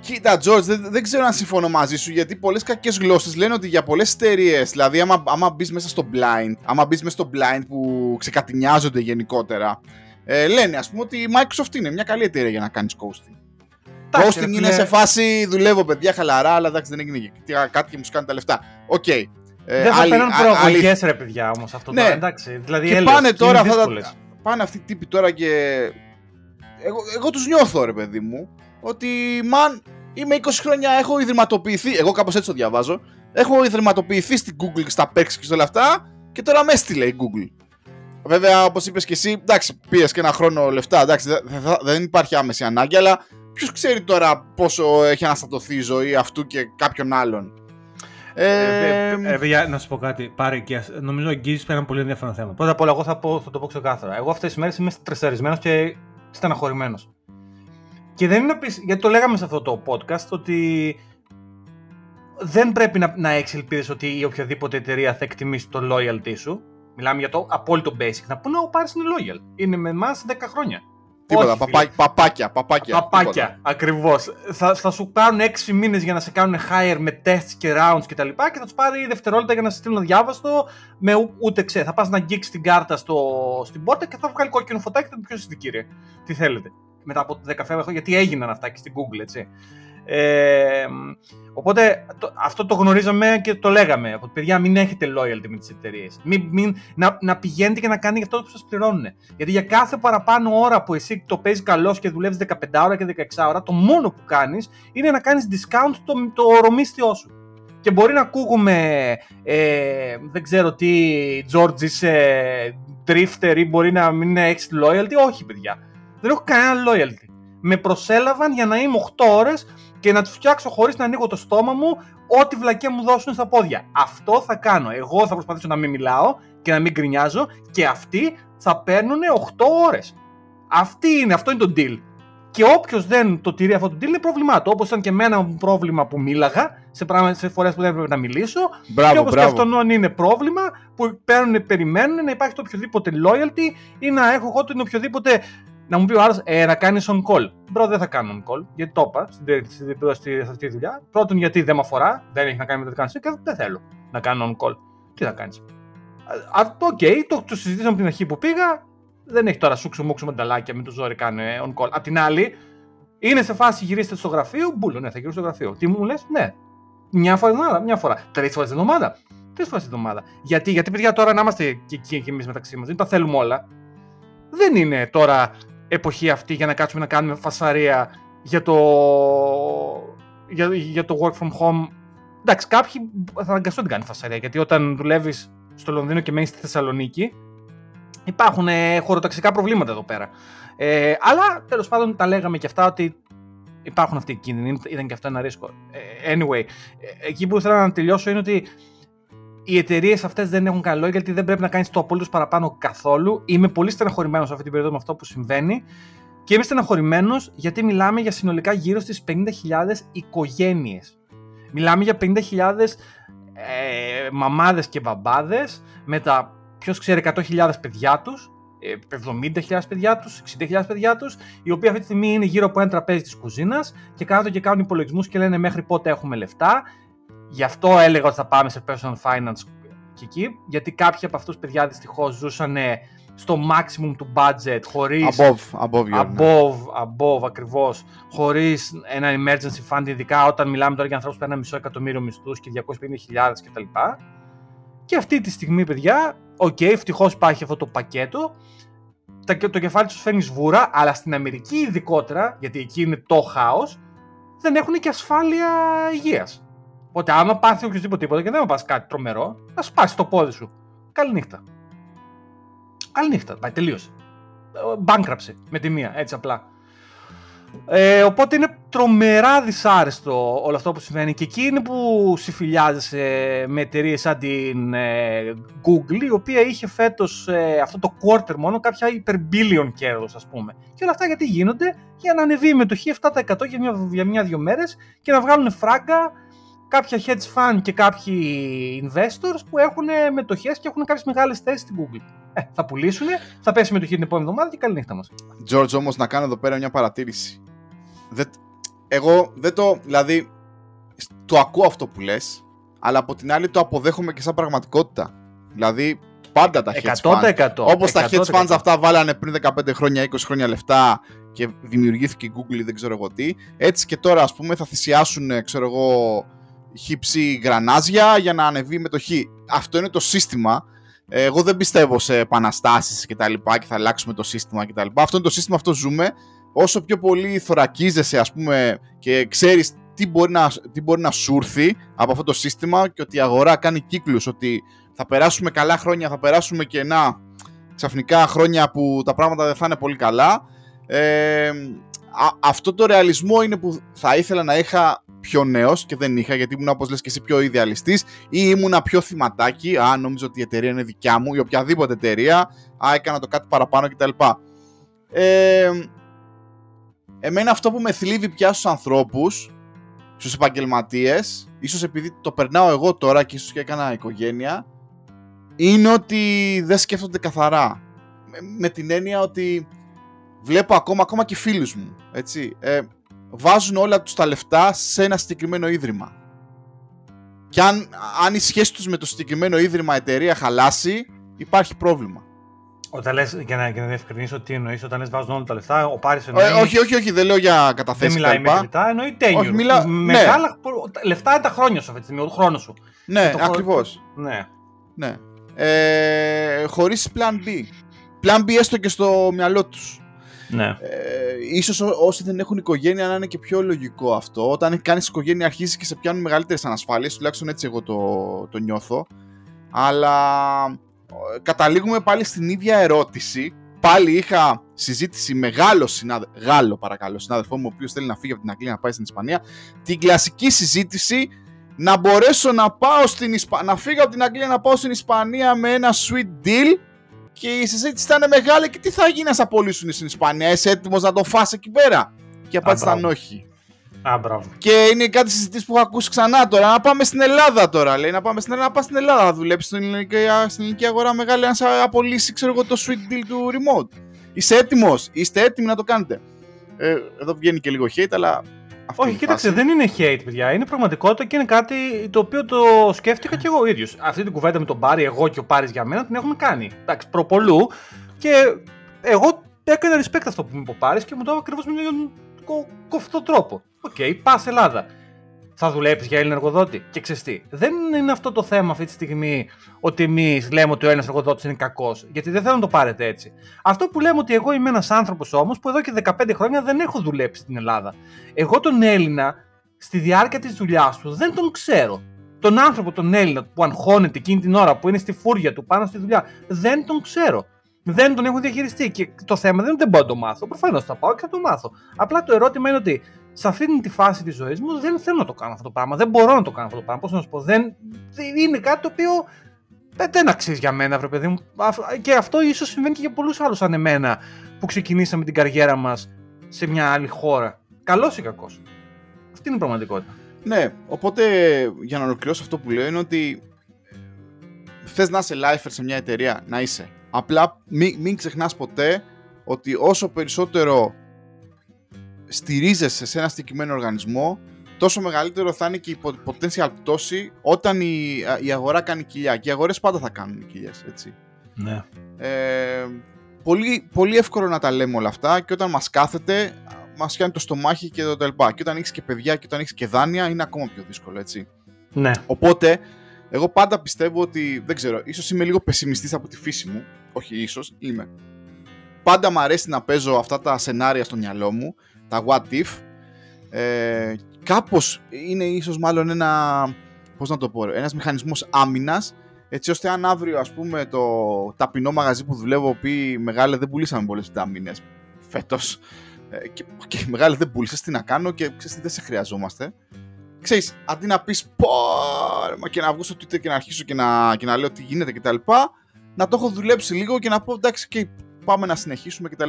Κοίτα, George, δεν, δεν ξέρω αν συμφωνώ μαζί σου, γιατί πολλές κακές γλώσσες λένε ότι για πολλές εταιρείες, δηλαδή άμα, άμα μπεις μέσα στο blind, άμα μπεις μέσα στο blind που ξεκατηνιάζονται γενικότερα, ε, λένε ας πούμε ότι η Microsoft είναι μια καλή εταιρεία για να κάνεις coaching. Coaching είναι πλέ... σε φάση δουλεύω, παιδιά, χαλαρά, αλλά εντάξει δεν έγινε κάτι και μου σκάνε τα λεφτά. Οκ. Okay. Ε, δεν θα παίρνουν προαγωγές ρε παιδιά όμως αυτό ναι. τώρα, εντάξει. Δηλαδή, και έλεος, πάνε τώρα αυτά τα... Πάνε αυτοί οι τύποι τώρα και... Εγώ, εγώ τους νιώθω ρε παιδί μου, ότι μαν είμαι είκοσι χρόνια, έχω ιδρυματοποιηθεί, εγώ κάπως έτσι το διαβάζω, έχω ιδρυματοποιηθεί στην Google και στα Perks και όλα αυτά και τώρα με έστειλε η Google. Βέβαια όπως είπες και εσύ, εντάξει πήρες και ένα χρόνο λεφτά, εντάξει δεν υπάρχει άμεση ανάγκη, αλλά ποιος ξέρει τώρα πόσο έχει αναστατωθεί η ζωή αυτού και κάποιον άλλον. Ε, ε, παιδιά, να σου πω κάτι. Πάρε και νομίζω αγγίζεις ένα πολύ ενδιαφέρον θέμα. Πρώτα απ' όλα, εγώ θα, πω, θα το πω ξεκάθαρα. Εγώ αυτές τις μέρες είμαι στρεσαρισμένος και στεναχωρημένος. Και δεν είναι πίσω, γιατί το λέγαμε σε αυτό το podcast, ότι δεν πρέπει να, να έχεις ελπίδες ότι η οποιαδήποτε εταιρεία θα εκτιμήσει το loyalty σου. Μιλάμε για το απόλυτο basic. Να πούνε ο Πάρης είναι loyal. Είναι με εμάς δέκα χρόνια. Τίποτα, όχι, παπά, παπάκια, παπάκια. Παπάκια, ακριβώς. Θα, θα σου πάρουν έξι μήνες για να σε κάνουν hire με tests και rounds και τα λοιπά και θα τους πάρει δευτερόλεπτα για να σε στείλουν αδιάβαστο με ού, ούτε ξέ. Θα πας να αγγίξεις την κάρτα στο, στην πόρτα και θα βγάλει κόκκινο φωτάκι και θα πει ποιος είστε κύριε. Τι θέλετε. Μετά από δεκαπέντε χρόνια, γιατί έγιναν αυτά και στην Google, έτσι. Ε, οπότε το, αυτό το γνωρίζαμε και το λέγαμε. Από παιδιά, μην έχετε loyalty με τις εταιρείες. Μην, μην, να, να πηγαίνετε και να κάνετε αυτό που σας πληρώνουν. Γιατί για κάθε παραπάνω ώρα που εσύ το παίζεις καλώς και δουλεύεις δεκαπέντε ώρα και δεκαέξι ώρα, το μόνο που κάνεις είναι να κάνεις discount το, το ορομίσθιό σου. Και μπορεί να ακούγουμε, ε, δεν ξέρω τι, George είσαι drifter ή μπορεί να μην έχεις loyalty. Όχι, παιδιά. Δεν έχω κανένα loyalty. Με προσέλαβαν για να είμαι οκτώ ώρες και να τους φτιάξω χωρίς να ανοίγω το στόμα μου ό,τι βλακία μου δώσουν στα πόδια. Αυτό θα κάνω. Εγώ θα προσπαθήσω να μην μιλάω και να μην γκρινιάζω και αυτοί θα παίρνουν οκτώ ώρες. Αυτή είναι, αυτό είναι το deal. Και όποιος δεν το τηρεί αυτό το deal είναι πρόβλημά του. Όπως ήταν και εμένα πρόβλημα που μίλαγα σε, σε φορές που δεν έπρεπε να μιλήσω. Μπράβο, και όπως μπράβο. Και αυτόν είναι πρόβλημα που παίρνουν, περιμένουν να υπάρχει το οποιοδήποτε loyalty ή να έχω εγώ την οποιοδήποτε. Να μου πει ο άλλος ε, να κάνεις on call. Μπρο, δεν θα κάνω on call. Γιατί το είπα σε αυτή τη δουλειά. Πρώτον, γιατί δεν με αφορά, δεν έχει να κάνει με το τι και δεν θέλω να κάνω on call. Τι θα κάνεις. Αυτό, οκ, okay, το, το συζητήσαμε την αρχή που πήγα. Δεν έχει τώρα σούξου μούξου μανταλάκια με το ζόρι κάνει on call. Απ' την άλλη, είναι σε φάση γυρίστε στο γραφείο. Μπούλο, ναι, θα γυρίσω στο γραφείο. Τι μου λες, ναι. Μια φορά την εβδομάδα, μια φορά. Τρεις φορές την εβδομάδα. Τρεις φορές την εβδομάδα. Γιατί, γιατί, παιδιά, τώρα να είμαστε και εκεί και εμείς μεταξύ μας. Δεν τα θέλουμε όλα. Δεν είναι τώρα εποχή αυτή για να κάτσουμε να κάνουμε φασαρία για το, για, για το work from home. Εντάξει, κάποιοι θα αναγκαστούν να κάνουν φασαρία. Γιατί όταν δουλεύεις στο Λονδίνο και μένεις στη Θεσσαλονίκη. Υπάρχουν ε, χωροταξικά προβλήματα εδώ πέρα. Ε, αλλά τέλος πάντων τα λέγαμε και αυτά ότι υπάρχουν αυτοί οι κίνδυνοι. Ήταν και αυτό ένα ρίσκο. Ε, anyway, ε, εκεί που ήθελα να τελειώσω είναι ότι οι εταιρείες αυτές δεν έχουν καλό γιατί δεν πρέπει να κάνεις το απολύτως παραπάνω καθόλου. Είμαι πολύ στεναχωρημένος αυτή την περίοδο με αυτό που συμβαίνει. Και είμαι στεναχωρημένος γιατί μιλάμε για συνολικά γύρω στις πενήντα χιλιάδες οικογένειες. Μιλάμε για πενήντα χιλιάδες ε, μαμάδες και μπαμπάδες με τα. Ποιος ξέρει εκατό χιλιάδες παιδιά τους, εβδομήντα χιλιάδες παιδιά τους, εξήντα χιλιάδες παιδιά τους, οι οποίοι αυτή τη στιγμή είναι γύρω από ένα τραπέζι της κουζίνας και κάθονται και κάνουν υπολογισμούς και λένε μέχρι πότε έχουμε λεφτά. Γι' αυτό έλεγα ότι θα πάμε σε personal finance και εκεί, γιατί κάποιοι από αυτούς παιδιά δυστυχώς ζούσαν στο maximum του budget, χωρίς above, above, above, above, above ακριβώς, χωρίς ένα emergency fund, ειδικά όταν μιλάμε τώρα για ανθρώπους που παίρνουν μισό εκατομμύριο μισθούς και διακόσιες πενήντα χιλιάδες κτλ. Και αυτή τη στιγμή, παιδιά, οκ, okay, ευτυχώς υπάρχει αυτό το πακέτο. Το κεφάλι τους φέρνει σβούρα, αλλά στην Αμερική ειδικότερα, γιατί εκεί είναι το χάος, δεν έχουν και ασφάλεια υγείας. Οπότε, άμα πάθει οποιοδήποτε τίποτα και δεν πάθει κάτι τρομερό, θα σπάσει το πόδι σου. Καληνύχτα. Καληνύχτα. Πάει, τελείωσε. Bankruptcy με τη μία, έτσι απλά. Ε, οπότε είναι τρομερά δυσάρεστο όλο αυτό που συμβαίνει και εκεί είναι που συμφιλιάζεσαι με εταιρείες σαν την ε, Google, η οποία είχε φέτος ε, αυτό το quarter μόνο κάποια υπερμπίλιον κέρδος, ας πούμε. Και όλα αυτά γιατί γίνονται για να ανεβεί η μετοχή επτά τοις εκατό για, μια, για μια-δυο μέρες και να βγάλουν φράγκα κάποια hedge fund και κάποιοι investors που έχουν μετοχές και έχουν κάποιες μεγάλες θέσεις στην Google. Ε, θα πουλήσουν, θα πέσει η μετοχή την επόμενη εβδομάδα και καλή νύχτα μας. George, όμως να κάνω εδώ πέρα μια παρατήρηση. Δε, εγώ δεν το, δηλαδή, το ακούω αυτό που λες, αλλά από την άλλη το αποδέχομαι και σαν πραγματικότητα. Δηλαδή, πάντα τα hedge fund. Όπως τα hedge funds αυτά βάλανε πριν δεκαπέντε χρόνια, είκοσι χρόνια λεφτά και δημιουργήθηκε η Google ή δεν ξέρω εγώ τι, έτσι και τώρα ας πούμε θα θυσιάσουν, ξέρω εγώ, χύψη γρανάζια για να ανεβεί η μετοχή. Αυτό είναι το σύστημα. Εγώ δεν πιστεύω σε επαναστάσεις και τα λοιπά και θα αλλάξουμε το σύστημα και τα λοιπά. Αυτό είναι το σύστημα, αυτό ζούμε. Όσο πιο πολύ θωρακίζεσαι, ας πούμε, και ξέρεις τι μπορεί να, τι μπορεί να σου έρθει από αυτό το σύστημα και ότι η αγορά κάνει κύκλους, ότι θα περάσουμε καλά χρόνια, θα περάσουμε και να ξαφνικά χρόνια που τα πράγματα δεν θα είναι πολύ καλά. Ε, α, αυτό το ρεαλισμό είναι που θα ήθελα να είχα πιο νέος και δεν είχα, γιατί ήμουν, όπως λες και εσύ, πιο ιδεαλιστής ή ήμουνα πιο θυματάκι. Α, νόμιζα ότι η εταιρεία είναι δικιά μου ή οποιαδήποτε εταιρεία. Α, έκανα το κάτι παραπάνω κτλ. Ε, εμένα αυτό που με θλίβει πια στους ανθρώπους, στους επαγγελματίες, ίσως επειδή το περνάω εγώ τώρα και ίσως και έκανα οικογένεια, είναι ότι δεν σκέφτονται καθαρά. Με, με την έννοια ότι βλέπω ακόμα, ακόμα και φίλους μου, έτσι, ε, βάζουν όλα τους τα λεφτά σε ένα συγκεκριμένο ίδρυμα. Και αν, αν η σχέση τους με το συγκεκριμένο ίδρυμα εταιρεία χαλάσει, υπάρχει πρόβλημα. Όταν λες, για να, για να διευκρινίσω τι εννοείς, όταν λες βάζουν όλα τα λεφτά, ο Πάρης εννοεί... Όχι, όχι, όχι, δεν λέω για καταθέσεις. Δεν μιλάει με λεφτά, εννοεί tenure. Μιλά... Μεγάλα, ναι. Λεφτά είναι τα χρόνια σου αυτή τη στιγμή, ο χρόνος σου. Ναι, το ακριβώς. Χρόνο... Ναι. Ναι. Ε, χωρίς plan B. Plan B έστω και στο μυαλό τους. Ναι. Ε, ίσως ό, όσοι δεν έχουν οικογένεια να είναι και πιο λογικό αυτό. Όταν κάνεις οικογένεια αρχίζεις και σε πιάνουν μεγαλύτερες ανασφάλειες. Τουλάχιστον έτσι εγώ το, το νιώθω. Αλλά καταλήγουμε πάλι στην ίδια ερώτηση. Πάλι είχα συζήτηση με Γάλλο συνάδελφο, Γάλλο παρακαλώ, συνάδελφό μου, ο οποίος θέλει να φύγει από την Αγγλία να πάει στην Ισπανία. Την κλασική συζήτηση, να μπορέσω να, πάω στην Ισπα... να φύγω από την Αγγλία να πάω στην Ισπανία με ένα sweet deal. Και η συζήτηση ήταν μεγάλη και τι θα γίνει να σε απολύσουν στην Ισπανία, είσαι έτοιμος να το φας εκεί πέρα. και απάντησαν όχι. Α, μπράβο. Και είναι κάτι συζητήσεις που έχω ακούσει ξανά τώρα. Να πάμε στην Ελλάδα τώρα. Λέει να πάμε στην Ελλάδα, να πας στην Ελλάδα να δουλέψεις στην ελληνική, στην ελληνική αγορά μεγάλη. Να σε απολύσει, ξέρω εγώ, το sweet deal του remote. Είσαι έτοιμος, είστε έτοιμοι να το κάνετε. Ε, εδώ βγαίνει και λίγο hate, αλλά. Όχι, κοίταξε, δεν είναι hate, παιδιά. Είναι πραγματικότητα και είναι κάτι το οποίο το σκέφτηκα και εγώ ίδιος. Αυτή την κουβέντα με τον Πάρη, εγώ και ο Πάρης για μένα την έχουμε κάνει. Εντάξει, προπολού. Και εγώ έκανα respect αυτό που μου είπε ο Πάρης και μου το ακριβώς με τον κοφτό τρόπο. Οκ, okay, πας Ελλάδα. Θα δουλέψεις για Έλληνα εργοδότη. Και ξέρεις τι. Δεν είναι αυτό το θέμα αυτή τη στιγμή ότι εμείς λέμε ότι ο Έλληνας εργοδότης είναι κακός. Γιατί δεν θέλω να το πάρετε έτσι. Αυτό που λέμε ότι εγώ είμαι ένας άνθρωπος όμως που εδώ και δεκαπέντε χρόνια δεν έχω δουλέψει στην Ελλάδα. Εγώ τον Έλληνα στη διάρκεια της δουλειάς του δεν τον ξέρω. Τον άνθρωπο τον Έλληνα που αγχώνεται εκείνη την ώρα, που είναι στη φούρια του πάνω στη δουλειά, δεν τον ξέρω. Δεν τον έχω διαχειριστεί. Και το θέμα δεν είναι ότι μπορώ να το μάθω. Προφανώς θα πάω και θα το μάθω. Απλά το ερώτημα είναι ότι σε αυτή τη φάση της ζωής μου δεν θέλω να το κάνω αυτό το πράγμα. Δεν μπορώ να το κάνω αυτό το πράγμα. Πώς να σου πω, δεν, είναι κάτι το οποίο δεν αξίζει για μένα, βρε παιδί μου. Και αυτό ίσως συμβαίνει και για πολλούς άλλους σαν εμένα που ξεκινήσαμε την καριέρα μας σε μια άλλη χώρα. Καλός ή κακός. Αυτή είναι η πραγματικότητα. Ναι, οπότε για να ολοκληρώσω αυτό που λέω είναι ότι θες να είσαι lifer σε μια εταιρεία, να είσαι. Απλά μην, μην ξεχνάς ποτέ ότι όσο περισσότερο στηρίζεσαι σε ένα συγκεκριμένο οργανισμό, τόσο μεγαλύτερο θα είναι και η potential πτώση όταν η, η αγορά κάνει κοιλιά. Και οι αγορές πάντα θα κάνουν κοιλιές, έτσι. Ναι. Ε, πολύ, πολύ εύκολο να τα λέμε όλα αυτά και όταν μας κάθεται, μας κάνει το στομάχι και το τελπά. Και όταν έχεις και παιδιά και όταν έχεις και δάνεια, είναι ακόμα πιο δύσκολο, έτσι. Ναι. Οπότε, εγώ πάντα πιστεύω ότι, δεν ξέρω, ίσως είμαι λίγο πεσιμιστής από τη φύση μου. Όχι, ίσως είμαι. Πάντα μου αρέσει να παίζω αυτά τα σενάρια στο μυαλό μου. Τα what if, ε, κάπως είναι ίσως μάλλον ένα, πώς να το πω, ένας μηχανισμός άμυνας, έτσι ώστε αν αύριο, ας πούμε, το ταπεινό μαγαζί που δουλεύω πει «Μεγάλε, δεν πουλήσαμε πολλές ταμίνες φέτος» ε, και, και «Μεγάλε, δεν πουλήσες, τι να κάνω και ξέρεις τι, δεν σε χρειαζόμαστε». Ξέρεις, αντί να πεις «Πω» και να βγω στο Twitter και να αρχίσω και να, και να λέω τι γίνεται κτλ, να το έχω δουλέψει λίγο και να πω «Εντάξει, και πάμε να συνεχίσουμε» κτλ.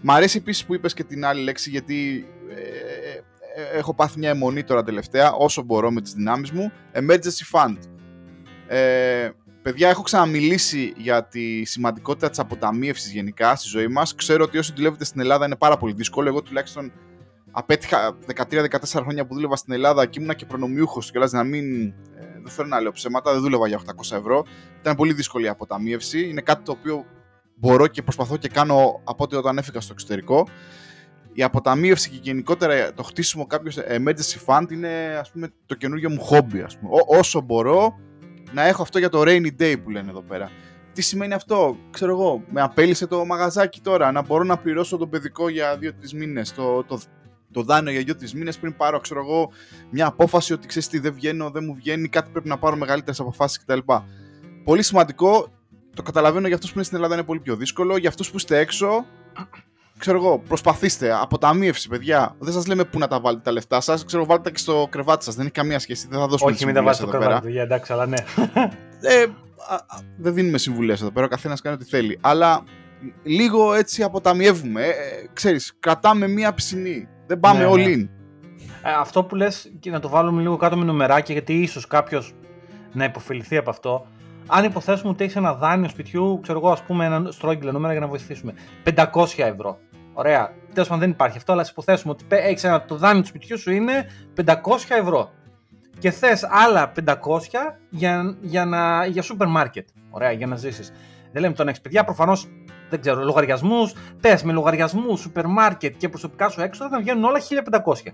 Μ' αρέσει επίσης που είπες και την άλλη λέξη, γιατί ε, ε, έχω πάθει μια αιμονή τώρα τελευταία, όσο μπορώ με τις δυνάμεις μου, emergency fund. Ε, παιδιά, έχω ξαναμιλήσει για τη σημαντικότητα της αποταμίευσης γενικά στη ζωή μας. Ξέρω ότι όσοι δουλεύετε στην Ελλάδα είναι πάρα πολύ δύσκολο. Εγώ τουλάχιστον απέτυχα δεκατρία δεκατέσσερα χρόνια που δούλευα στην Ελλάδα και ήμουν και προνομιούχος, κιόλας να μην... Ε, δεν θέλω να λέω ψέματα, δεν δούλευα για οκτακόσια ευρώ. Ήταν πολύ δύσκολη η αποταμίευση. Είναι κάτι το οποίο μπορώ και προσπαθώ και κάνω από ό,τι όταν έφυγα στο εξωτερικό. Η αποταμίευση και γενικότερα το χτίσιμο κάποιου emergency fund είναι, ας πούμε, το καινούργιο μου χόμπι. Ας πούμε. Ό, όσο μπορώ να έχω αυτό για το rainy day που λένε εδώ πέρα. Τι σημαίνει αυτό, ξέρω εγώ, με απέλυσε το μαγαζάκι τώρα, να μπορώ να πληρώσω τον παιδικό για δύο-τρεις μήνες, το, το, το δάνειο για δύο-τρεις μήνες πριν πάρω, ξέρω εγώ, μια απόφαση ότι ξέρεις τι, δεν βγαίνω, δεν μου βγαίνει, κάτι πρέπει να πάρω μεγαλύτερες αποφάσεις κτλ. Πολύ σημαντικό. Το καταλαβαίνω, για αυτούς που είναι στην Ελλάδα είναι πολύ πιο δύσκολο. Για αυτούς που είστε έξω, ξέρω εγώ, προσπαθήστε. Αποταμίευση, παιδιά. Δεν σας λέμε πού να τα βάλετε τα λεφτά σας. Ξέρω, βάλτε τα και στο κρεβάτι σας. Δεν έχει καμία σχέση. Δεν θα δώσουμε συμβουλές. Όχι, μην τα βάζετε στο κρεβάτι, παιδιά, εντάξει, αλλά ναι. Ε, α, α, δεν δίνουμε συμβουλές εδώ πέρα. Ο καθένας κάνει ό,τι θέλει. Αλλά λίγο έτσι αποταμιεύουμε. Ε, ξέρεις, κρατάμε μία πισινή. Δεν πάμε ναι, all in. Ναι. Ε, αυτό που λες, και να το βάλουμε λίγο κάτω με νομεράκια, γιατί ίσως κάποιος να υποφεληθεί από αυτό. Αν υποθέσουμε ότι έχεις ένα δάνειο σπιτιού, ξέρω εγώ, ας πούμε, έναν στρόγγυλο νούμερα για να βοηθήσουμε. πεντακόσια ευρώ. Ωραία. Τέλος πάντων, δεν υπάρχει αυτό, αλλά ας υποθέσουμε ότι έχεις ένα, το δάνειο του σπιτιού σου είναι πεντακόσια ευρώ. Και θες άλλα πεντακόσια για, για, να, για σούπερ μάρκετ. Ωραία, για να ζήσεις. Δεν λέμε τώρα να έχεις παιδιά, προφανώς δεν ξέρω, λογαριασμούς. Πες με λογαριασμούς, σούπερ μάρκετ και προσωπικά σου έξοδα θα βγαίνουν όλα χίλια πεντακόσια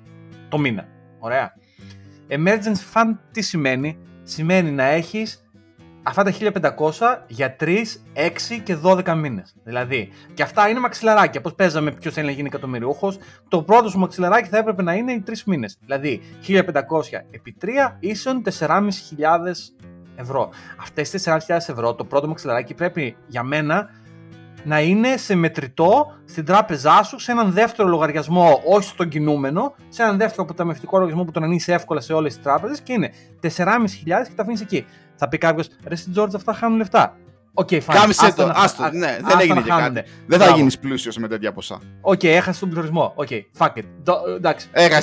το μήνα. Ωραία. Emergency fund τι σημαίνει, σημαίνει να έχεις. Αυτά τα χίλια πεντακόσια για τρεις, έξι και δώδεκα μήνες. Δηλαδή, και αυτά είναι μαξιλαράκια. Πώς παίζαμε ποιος θέλει να γίνει εκατομμυριούχος, το πρώτο σου μαξιλαράκι θα έπρεπε να είναι οι τρεις μήνες. Δηλαδή, χίλια πεντακόσια επί τρία ίσον τεσσεράμισι χιλιάδες ευρώ. Αυτές τις τεσσεράμισι χιλιάδες ευρώ, το πρώτο μαξιλαράκι πρέπει για μένα να είναι σε μετρητό στην τράπεζά σου, σε έναν δεύτερο λογαριασμό, όχι στον κινούμενο, σε έναν δεύτερο αποταμιευτικό λογαριασμό που τον ανοίξει εύκολα σε όλες τις τράπεζες και είναι τεσσεράμισι χιλιάδες και τα αφήνεις εκεί. Θα πει κάποιος, ρε στην Τζόρτζ, αυτά χάνουν λεφτά. Okay, κάμισε το, άστο, ναι, α, δεν έγινε και κάτι. Δεν θα γίνεις πλούσιος με τέτοια ποσά. Οκ, okay, έχασε τον πληθωρισμό. Οκ, okay, fuck it. Εντάξει. Έχασε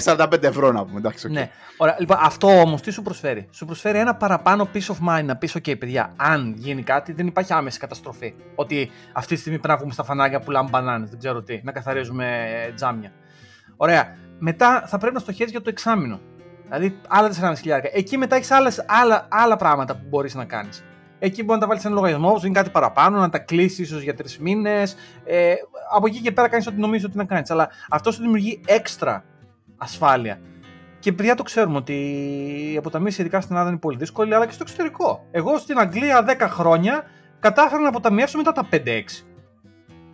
σαράντα πέντε ευρώ να πούμε. Εντάξει, okay. Ναι. Ωραία, λοιπόν, αυτό όμως τι σου προσφέρει? Σου προσφέρει ένα παραπάνω peace of mind να πεις: OK, παιδιά, αν γίνει κάτι, δεν υπάρχει άμεση καταστροφή. Ότι αυτή τη στιγμή πρέπει να βγούμε στα φανάρια που πουλάμε μπανάνες, δεν ξέρω τι, να καθαρίζουμε τζάμια. Ωραία. Μετά θα πρέπει να στοχεύεις για το εξάμηνο. Δηλαδή άλλα τεσσεράμισι χιλιάδες. Εκεί μετά έχεις άλλα, άλλα πράγματα που μπορείς να κάνεις. Εκεί μπορεί να τα βάλεις σε ένα λογαριασμό, όπως είναι κάτι παραπάνω, να τα κλείσεις ίσως για τρεις μήνες. Ε, από εκεί και πέρα κάνεις ό,τι νομίζεις ότι να κάνεις. Αλλά αυτό σου δημιουργεί έξτρα ασφάλεια. Και παιδιά το ξέρουμε ότι οι αποταμίσεις, ειδικά στην Ελλάδα, είναι πολύ δύσκολη, αλλά και στο εξωτερικό. Εγώ στην Αγγλία δέκα χρόνια κατάφερα να αποταμιεύσω μετά τα πέντε έξι.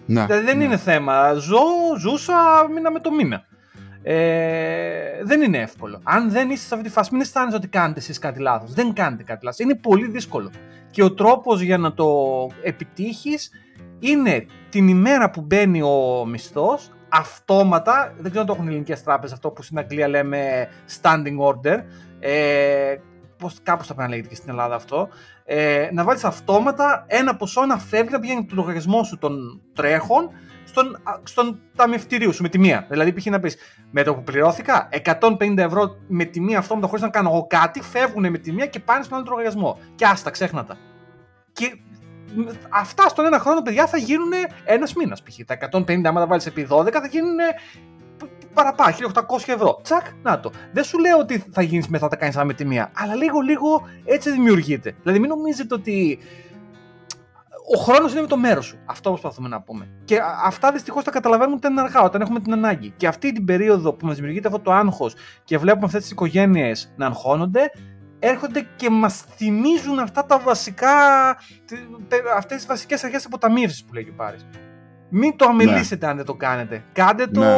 Ναι, δηλαδή δεν ναι. είναι θέμα. Ζω, ζούσα μήνα με το μήνα. Ε, δεν είναι εύκολο. Αν δεν είστε σε αυτή τη φάση, μην αισθάνεστε ότι κάνετε εσείς κάτι λάθος. Δεν κάνετε κάτι λάθος. Είναι πολύ δύσκολο. Και ο τρόπος για να το επιτύχεις είναι την ημέρα που μπαίνει ο μισθός, αυτόματα, δεν ξέρω αν το έχουν οι ελληνικές τράπεζες αυτό που στην Αγγλία λέμε standing order, ε, πώς, κάπως θα πρέπει να λέγεται και στην Ελλάδα αυτό, ε, να βάλεις αυτόματα ένα ποσό να φεύγει, να πηγαίνει το λογαριασμό σου των τρέχων στον, στον ταμιευτηρίο σου με τη μία. Δηλαδή, π.χ. να πεις με το που πληρώθηκα εκατόν πενήντα ευρώ με τη μία αυτόματα, χωρίς να κάνω εγώ κάτι, φεύγουν με τη μία και πάνε στον άλλο λογαριασμό. Και άστα, ξέχνα τα. Και αυτά στον ένα χρόνο, παιδιά, θα γίνουν ένας μήνας. Π.χ. τα εκατόν πενήντα, άμα τα βάλεις επί δώδεκα, θα γίνουν παραπάνω, χίλια οκτακόσια ευρώ. Τσακ, να το. Δεν σου λέω ότι θα γίνεις μετά, τα κάνεις με τη μία. Αλλά λίγο-λίγο έτσι δημιουργείται. Δηλαδή, μην νομίζετε ότι. Ο χρόνος είναι με το μέρος σου. Αυτό προσπαθούμε να πούμε. Και αυτά δυστυχώς τα καταλαβαίνουμε όταν είναι αργά, όταν έχουμε την ανάγκη. Και αυτή την περίοδο που μας δημιουργείται αυτό το άγχος και βλέπουμε αυτές τις οικογένειες να αγχώνονται, έρχονται και μας θυμίζουν αυτά τα βασικά, αυτές τις βασικές αρχές αποταμίευσης που λέει και ο Πάρης. Μην το αμελήσετε ναι. αν δεν το κάνετε. Κάντε το ναι.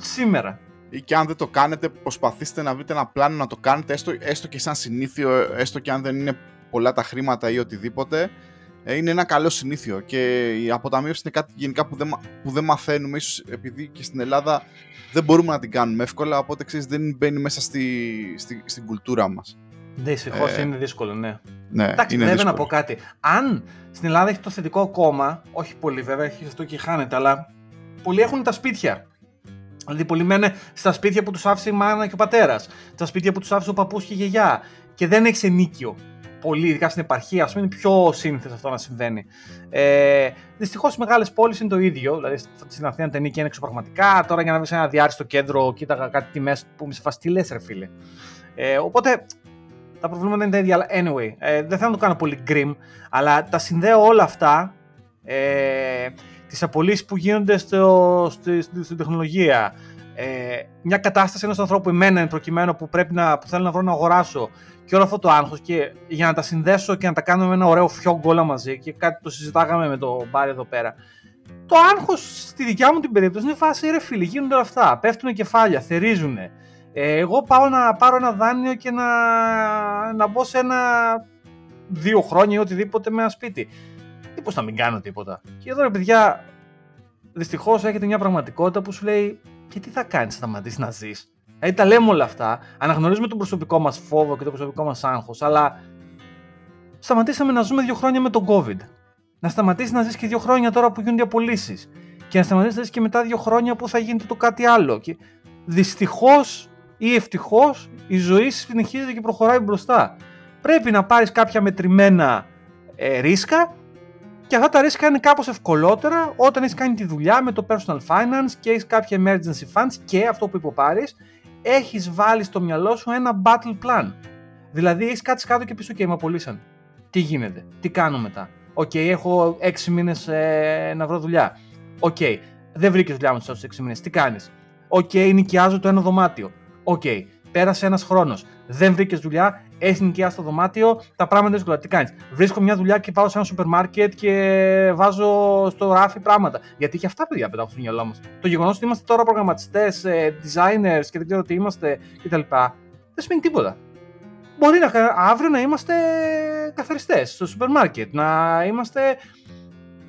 σήμερα. Ή και αν δεν το κάνετε, προσπαθήστε να βρείτε ένα πλάνο να το κάνετε, έστω, έστω και σαν συνήθειο, έστω και αν δεν είναι πολλά τα χρήματα ή οτιδήποτε. Είναι ένα καλό συνήθιο και η αποταμίευση είναι κάτι γενικά που δεν, που δεν μαθαίνουμε, ίσως επειδή και στην Ελλάδα δεν μπορούμε να την κάνουμε εύκολα, οπότε ξέρεις, δεν μπαίνει μέσα στη, στη, στην κουλτούρα μας. Δυστυχώς ε, είναι δύσκολο, ναι. ναι Εντάξει, είναι δύσκολο. Να πω κάτι. Αν στην Ελλάδα έχει το θετικό κόμμα, όχι πολύ βέβαια, έχει αυτό και χάνεται, αλλά πολλοί έχουν τα σπίτια. Δηλαδή πολλοί μένουν στα σπίτια που τους άφησε η μάνα και ο πατέρας, στα σπίτια που τους άφησε ο παππούς και η γιαγιά, και δεν έχει ενίκιο. Πολύ, ειδικά στην επαρχία, ας πούμε, είναι πιο σύνηθες αυτό να συμβαίνει. Ε, δυστυχώς στις μεγάλες πόλεις είναι το ίδιο. Δηλαδή στην Αθήνα τα ενίκια είναι εξωπραγματικά. Τώρα για να βρεις ένα διάριστο κέντρο, κοίταγα κάτι τιμές που μη σε φας, τι λες, ρε φίλε. Ε, οπότε τα προβλήματα είναι τα ίδια. Αλλά anyway, ε, δεν θέλω να το κάνω πολύ grim, αλλά τα συνδέω όλα αυτά. Ε, τις απολύσεις που γίνονται στο, στη, στη, στην τεχνολογία. Ε, μια κατάσταση ενός ανθρώπου, εμένα εν προκειμένου, που, πρέπει να, που θέλω να βρω να αγοράσω, και όλο αυτό το άγχος, και για να τα συνδέσω και να τα κάνουμε με ένα ωραίο φιόγκο όλα μαζί, και κάτι το συζητάγαμε με το Μπάρι εδώ πέρα. Το άγχος στη δικιά μου την περίπτωση είναι φάση, ρε φίλοι, γίνονται όλα αυτά, πέφτουν κεφάλια, θερίζουν. Ε, εγώ πάω να πάρω ένα δάνειο και να, να μπω σε ένα δύο χρόνια ή οτιδήποτε με ένα σπίτι. Ή πώς να μην κάνω τίποτα. Και εδώ, ρε παιδιά, δυστυχώς έχετε μια πραγματικότητα που σου λέει: και τι θα κάνεις, σταματήσεις να ζεις? Δηλαδή τα λέμε όλα αυτά, αναγνωρίζουμε τον προσωπικό μας φόβο και το προσωπικό μας άγχος, αλλά σταματήσαμε να ζούμε δύο χρόνια με τον COVID. Να σταματήσεις να ζεις και δύο χρόνια τώρα που γίνονται οι απολύσεις. Και να σταματήσεις να ζεις και μετά δύο χρόνια που θα γίνεται το κάτι άλλο. Και δυστυχώς ή ευτυχώς η ζωή συνεχίζεται και προχωράει μπροστά. Πρέπει να πάρεις κάποια μετρημένα ε, ρίσκα. Και αυτά τα ρίσκα είναι κάπως ευκολότερα όταν έχεις κάνει τη δουλειά με το personal finance και έχεις κάποια emergency funds, και αυτό που είπε ο Πάρης, έχεις βάλει στο μυαλό σου ένα battle plan. Δηλαδή έχεις κάτι κάτω και πεις: OK, με απολύσαν. Τι γίνεται, τι κάνω μετά? OK, έχω έξι μήνες ε, να βρω δουλειά. OK, δεν βρήκες δουλειά με τους άλλους έξι μήνες. Τι κάνεις? OK, νοικιάζω το ένα δωμάτιο. OK, πέρασε ένας χρόνος. Δεν βρήκες δουλειά. Έχει νοικιάσει το δωμάτιο, τα πράγματα δύσκολα. Τι κάνεις? Βρίσκω μια δουλειά και πάω σε ένα σούπερ μάρκετ και βάζω στο ράφι πράγματα. Γιατί και αυτά, παιδιά, πετάω στο μυαλό μας. Το γεγονός ότι είμαστε τώρα προγραμματιστές, designers και δεν ξέρω τι είμαστε κτλ. Δεν σημαίνει τίποτα. Μπορεί να, αύριο να είμαστε καθαριστές στο σούπερ μάρκετ, να είμαστε.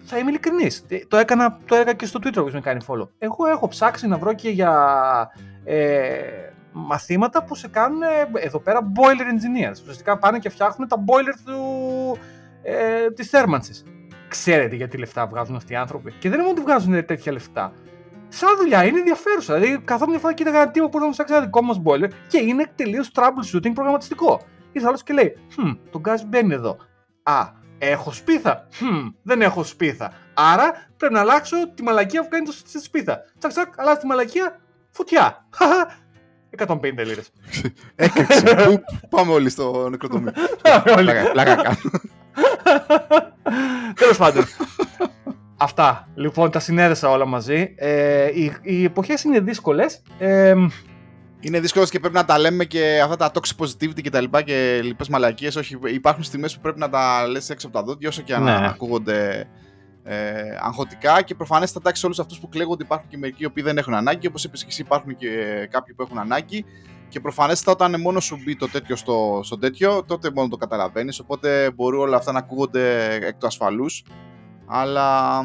Θα είμαι ειλικρινής. Το έκανα, το έκανα και στο Twitter, όπως με κάνει follow. Εγώ έχω ψάξει να βρω και για. Ε, μαθήματα που σε κάνουν εδώ πέρα boiler engineers. Ουσιαστικά πάνε και φτιάχνουν τα boiler του, ε, της θέρμανσης. Ξέρετε γιατί λεφτά βγάζουν αυτοί οι άνθρωποι? Και δεν είναι μόνο ότι βγάζουν τέτοια λεφτά. Σαν δουλειά, είναι ενδιαφέρουσα. Δηλαδή, καθόμουν μια φορά και κοίταγα ένα τύπο που μπορούσε να φτιάξει ένα δικό μας boiler και είναι τελείως troubleshooting προγραμματιστικό. Ήρθε άλλος και λέει: Χμ, το γκάζι μπαίνει εδώ. Α, έχω σπίθα. Χμ, δεν έχω σπίθα. Άρα πρέπει να αλλάξω τη μαλακία που κάνει το σπίθα. Τσακ, τσακ, αλλάζει τη μαλακία, φωτιά. Χαχά. εκατόν πενήντα λίρες. Έκρηξε. Πάμε όλοι στο νεκροτομείο. Λάκα. Τέλος πάντων. Αυτά. Λοιπόν, τα συνέδεσα όλα μαζί. Ε, οι, οι εποχές είναι δύσκολες. Ε, είναι δύσκολες και πρέπει να τα λέμε και αυτά τα toxic positivity και τα λοιπά και λοιπές μαλακίες. Όχι, υπάρχουν στιγμές που πρέπει να τα λες έξω από τα δόντια, όσο και αν ναι. ακούγονται ε, αγχωτικά. Και προφανές θα τάξει όλους αυτούς που κλαίγονται. Υπάρχουν και μερικοί οι οποίοι δεν έχουν ανάγκη. Όπως είπες και εσύ, υπάρχουν και κάποιοι που έχουν ανάγκη. Και προφανές όταν μόνο σου μπει το τέτοιο στο, στο τέτοιο, τότε μόνο το καταλαβαίνεις. Οπότε μπορεί όλα αυτά να ακούγονται εκ του ασφαλούς. Αλλά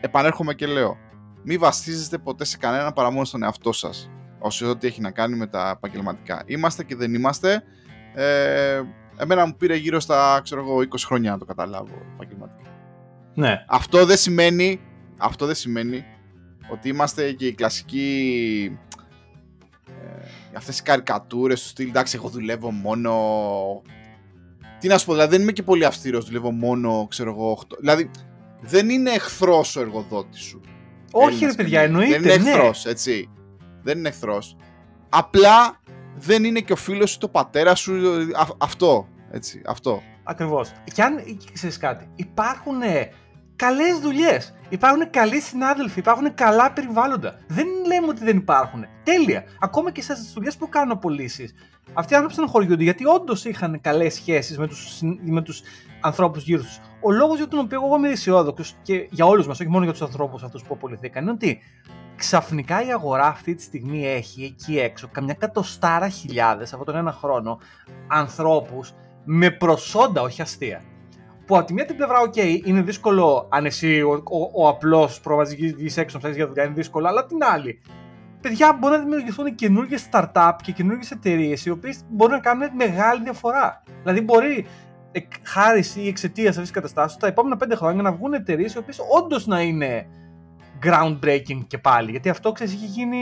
επανέρχομαι και λέω, μη βασίζεστε ποτέ σε κανέναν παρά μόνο στον εαυτό σας, όσο ό,τι έχει να κάνει με τα επαγγελματικά. Είμαστε και δεν είμαστε. Ε, εμένα μου πήρε γύρω στα, ξέρω εγώ, είκοσι χρόνια να το καταλάβω επαγγελματικά. Ναι. Αυτό δεν σημαίνει, αυτό δεν σημαίνει ότι είμαστε και οι κλασικοί... Ε, αυτές οι καρικατούρες του στυλ, εντάξει, εγώ δουλεύω μόνο... Τι να σου πω, δηλαδή δεν είμαι και πολύ αυστηρός, δουλεύω μόνο, ξέρω εγώ, οκτώ. Δηλαδή... Δεν είναι εχθρός ο εργοδότης σου. Όχι ρε παιδιά, εννοείται. Δεν είναι ναι. εχθρός, έτσι. Δεν είναι εχθρός. Απλά δεν είναι και ο φίλος σου, το πατέρα σου, α, αυτό. Έτσι, αυτό. Ακριβώς. Και αν ξέρεις κάτι, υπάρχουν καλές δουλειές, υπάρχουν καλοί συνάδελφοι, υπάρχουν καλά περιβάλλοντα. Δεν λέμε ότι δεν υπάρχουν. Τέλεια. Ακόμα και στις δουλειές που κάνουν απολύσεις. Αυτοί οι άνθρωποι στενοχωριούνται γιατί όντως είχαν καλές σχέσεις με τους, με τους ανθρώπους γύρω τους. Ο λόγος για τον οποίο εγώ είμαι αισιόδοξος και για όλους μας, όχι μόνο για τους ανθρώπους αυτούς που απολυθήκαν, είναι ότι ξαφνικά η αγορά αυτή τη στιγμή έχει εκεί έξω καμιά εκατοστάρα χιλιάδες από τον ένα χρόνο ανθρώπους με προσόντα, όχι αστεία. Που από τη μία την πλευρά, οκ, okay, είναι δύσκολο αν εσύ ο, ο, ο απλός προβαζικής έξω να ψάχνεις για δουλειά, είναι δύσκολο, αλλά την άλλη. Παιδιά, μπορεί να δημιουργηθούν καινούργιες startup και καινούργιες εταιρείες οι οποίες μπορούν να κάνουν μεγάλη διαφορά. Δηλαδή, μπορεί χάρη ή εξαιτίας αυτής της καταστάσεως τα επόμενα πέντε χρόνια να βγουν εταιρείες οι οποίες όντως να είναι groundbreaking και πάλι. Γιατί αυτό ξέρεις, είχε γίνει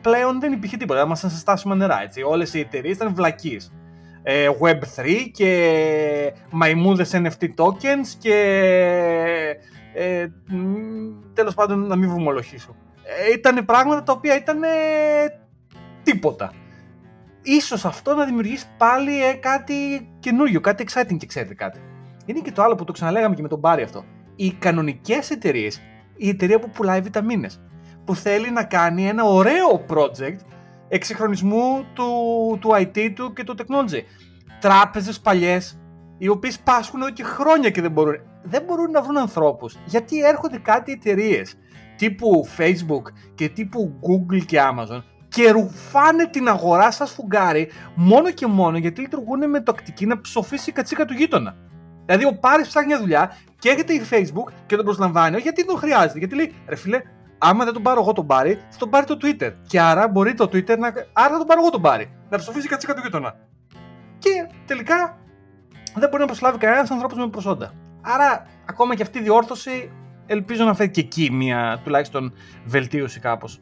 πλέον, δεν υπήρχε τίποτα. Ήμασταν σε στάσιμα νερά. Έτσι. Όλες οι εταιρείες ήταν βλακείς. Ε, Web τρία και μαϊμούδες εν εφ τι tokens και. Ε, τέλος πάντων, να μην βουμολοχήσω. Ήταν πράγματα τα οποία ήταν τίποτα. Ίσως αυτό να δημιουργήσει πάλι ε, κάτι καινούριο, κάτι exciting και ξέρετε κάτι. Είναι και το άλλο που το ξαναλέγαμε και με τον Μπάρι αυτό. Οι κανονικές εταιρείες, η εταιρεία που πουλάει βιταμίνες, που θέλει να κάνει ένα ωραίο project εξυγχρονισμού του, του άι τι του και του technology. Τράπεζες παλιές, οι οποίες πάσχουν εδώ και χρόνια και δεν μπορούν, δεν μπορούν να βρουν ανθρώπους. Γιατί έρχονται κάτι εταιρείες τύπου Facebook και τύπου Google και Amazon και ρουφάνε την αγορά σας φουγγάρι μόνο και μόνο γιατί λειτουργούν με τακτική να ψοφήσει η κατσίκα του γείτονα. Δηλαδή ο Πάρης ψάχνει μια δουλειά και έρχεται η Facebook και τον προσλαμβάνει γιατί τον χρειάζεται. Γιατί λέει ρε φίλε, άμα δεν τον πάρω εγώ τον Πάρη, θα τον πάρει το Twitter. Και άρα μπορεί το Twitter να... Άρα θα τον πάρω εγώ τον Πάρη. Να ψοφήσει η κατσίκα του γείτονα. Και τελικά δεν μπορεί να προσλάβει κανένας ανθρώπους με προσόντα. Άρα ακόμα και αυτή η διόρθωση... Ελπίζω να φέρει και εκεί μια τουλάχιστον βελτίωση κάπως.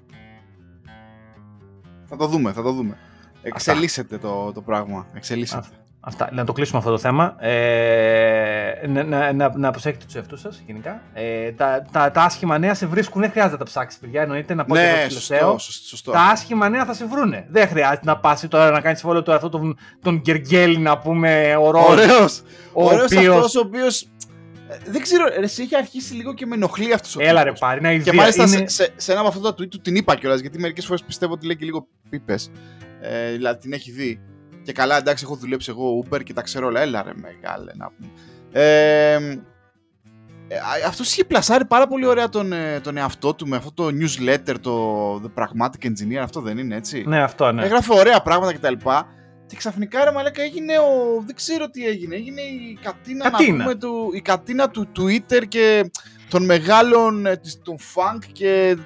Θα το δούμε, θα το δούμε. Εξελίσσεται το, το πράγμα. Εξελίσσεται. Αυτά. Να το κλείσουμε αυτό το θέμα. Ε, να, να, να προσέχετε τους εαυτούς σας γενικά. Ε, τα, τα, τα άσχημα νέα σε βρίσκουν. Δεν χρειάζεται να τα ψάξεις, παιδιά. Εννοείται να πω ναι, το τελευταίο. Τα άσχημα νέα θα σε βρούνε. Δεν χρειάζεται να πας τώρα να κάνεις φόλο τώρα αυτό τον, τον Γκεργέλη να πούμε ωραίος. Ωραίος, ωραίος οποίος... αυτός ο οποίος. Δεν ξέρω, εσύ είχε αρχίσει λίγο και με ενοχλεί αυτός ο τύπος. Έλα ρε πάρει, να ιδέα. Και μάλιστα είναι... σε, σε, σε ένα από αυτά τα tweet του την είπα κιόλας, γιατί μερικές φορές πιστεύω ότι λέει και λίγο πίπες. Ε, δηλαδή την έχει δει. Και καλά, εντάξει, έχω δουλέψει εγώ Uber και τα ξέρω όλα. Έλα ρε μεγάλε να πούμε. Ε, αυτός είχε πλασάρει πάρα πολύ ωραία τον, τον εαυτό του με αυτό το newsletter, το The Pragmatic Engineer, αυτό δεν είναι έτσι? Ναι, αυτό ναι. Έγραφε ωραία πράγματα κτλ. Και ξαφνικά ρε μαλάκα έγινε ο... δεν ξέρω τι έγινε, έγινε η κατίνα, κατίνα. Να πούμε, του... η κατίνα του Twitter και των μεγάλων, των funk και,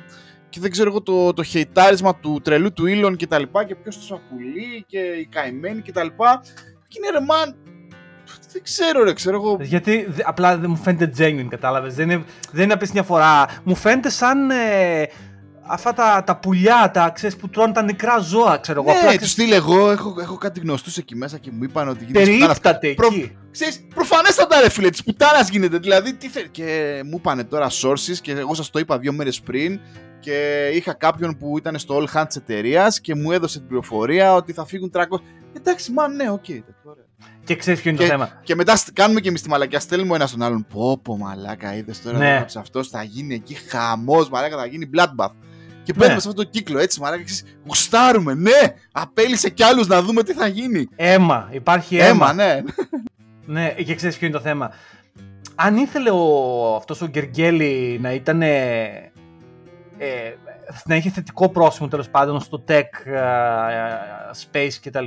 και δεν ξέρω εγώ το, το χεϊτάρισμα του τρελού του Elon και τα λοιπά και ποιος τους απολύει και οι καημένοι και τα λοιπά. Και είναι ρε man, Δεν ξέρω, ρε, ξέρω εγώ. Γιατί απλά δεν μου φαίνεται genuine, κατάλαβες. Δεν είναι, δεν είναι να πεις μια φορά. Μου φαίνεται σαν ε, αυτά τα, τα πουλιά, τα ξέρεις, που τρώνε τα νεκρά ζώα, ξέρω εγώ. Ναι, απλά, τους στείλε εγώ, έχω, έχω κάτι γνωστούς εκεί μέσα και μου είπαν ότι γίνεται. Περίπτατε προ... εκεί. Ξέρεις, προφανέστατα ρε φίλε, της πουτάνας γίνεται. Δηλαδή, τι θέλει. Και μου είπανε τώρα sources και εγώ σας το είπα δύο μέρες πριν. Και είχα κάποιον που ήταν στο All Hands της εταιρείας και μου έδωσε την πληροφορία ότι θα φύγουν τριακόσια. Εντάξει, μα ναι, οκ. Okay, και ξέρεις ποιο είναι και, το θέμα. Και μετά κάνουμε και εμείς τη μαλακιά. Στέλνουμε ένα στον άλλον. Πω, πω, μαλάκα, είδες τώρα ναι. να αυτός, θα γίνει εκεί χαμός, μαλάκα, θα γίνει bloodbath. Και παίρνουμε ναι. σε αυτό το κύκλο, έτσι, μαλάκα, γουστάρουμε, ναι, απέλησε κι άλλους να δούμε τι θα γίνει. Έμα, υπάρχει έμα. Έμα, ναι. ναι, και ξέρεις ποιο είναι το θέμα. Αν ήθελε ο, αυτός ο Γκεργέλη να ήταν. Ε, να είχε θετικό πρόσημο τέλος πάντων στο tech, uh, space κτλ.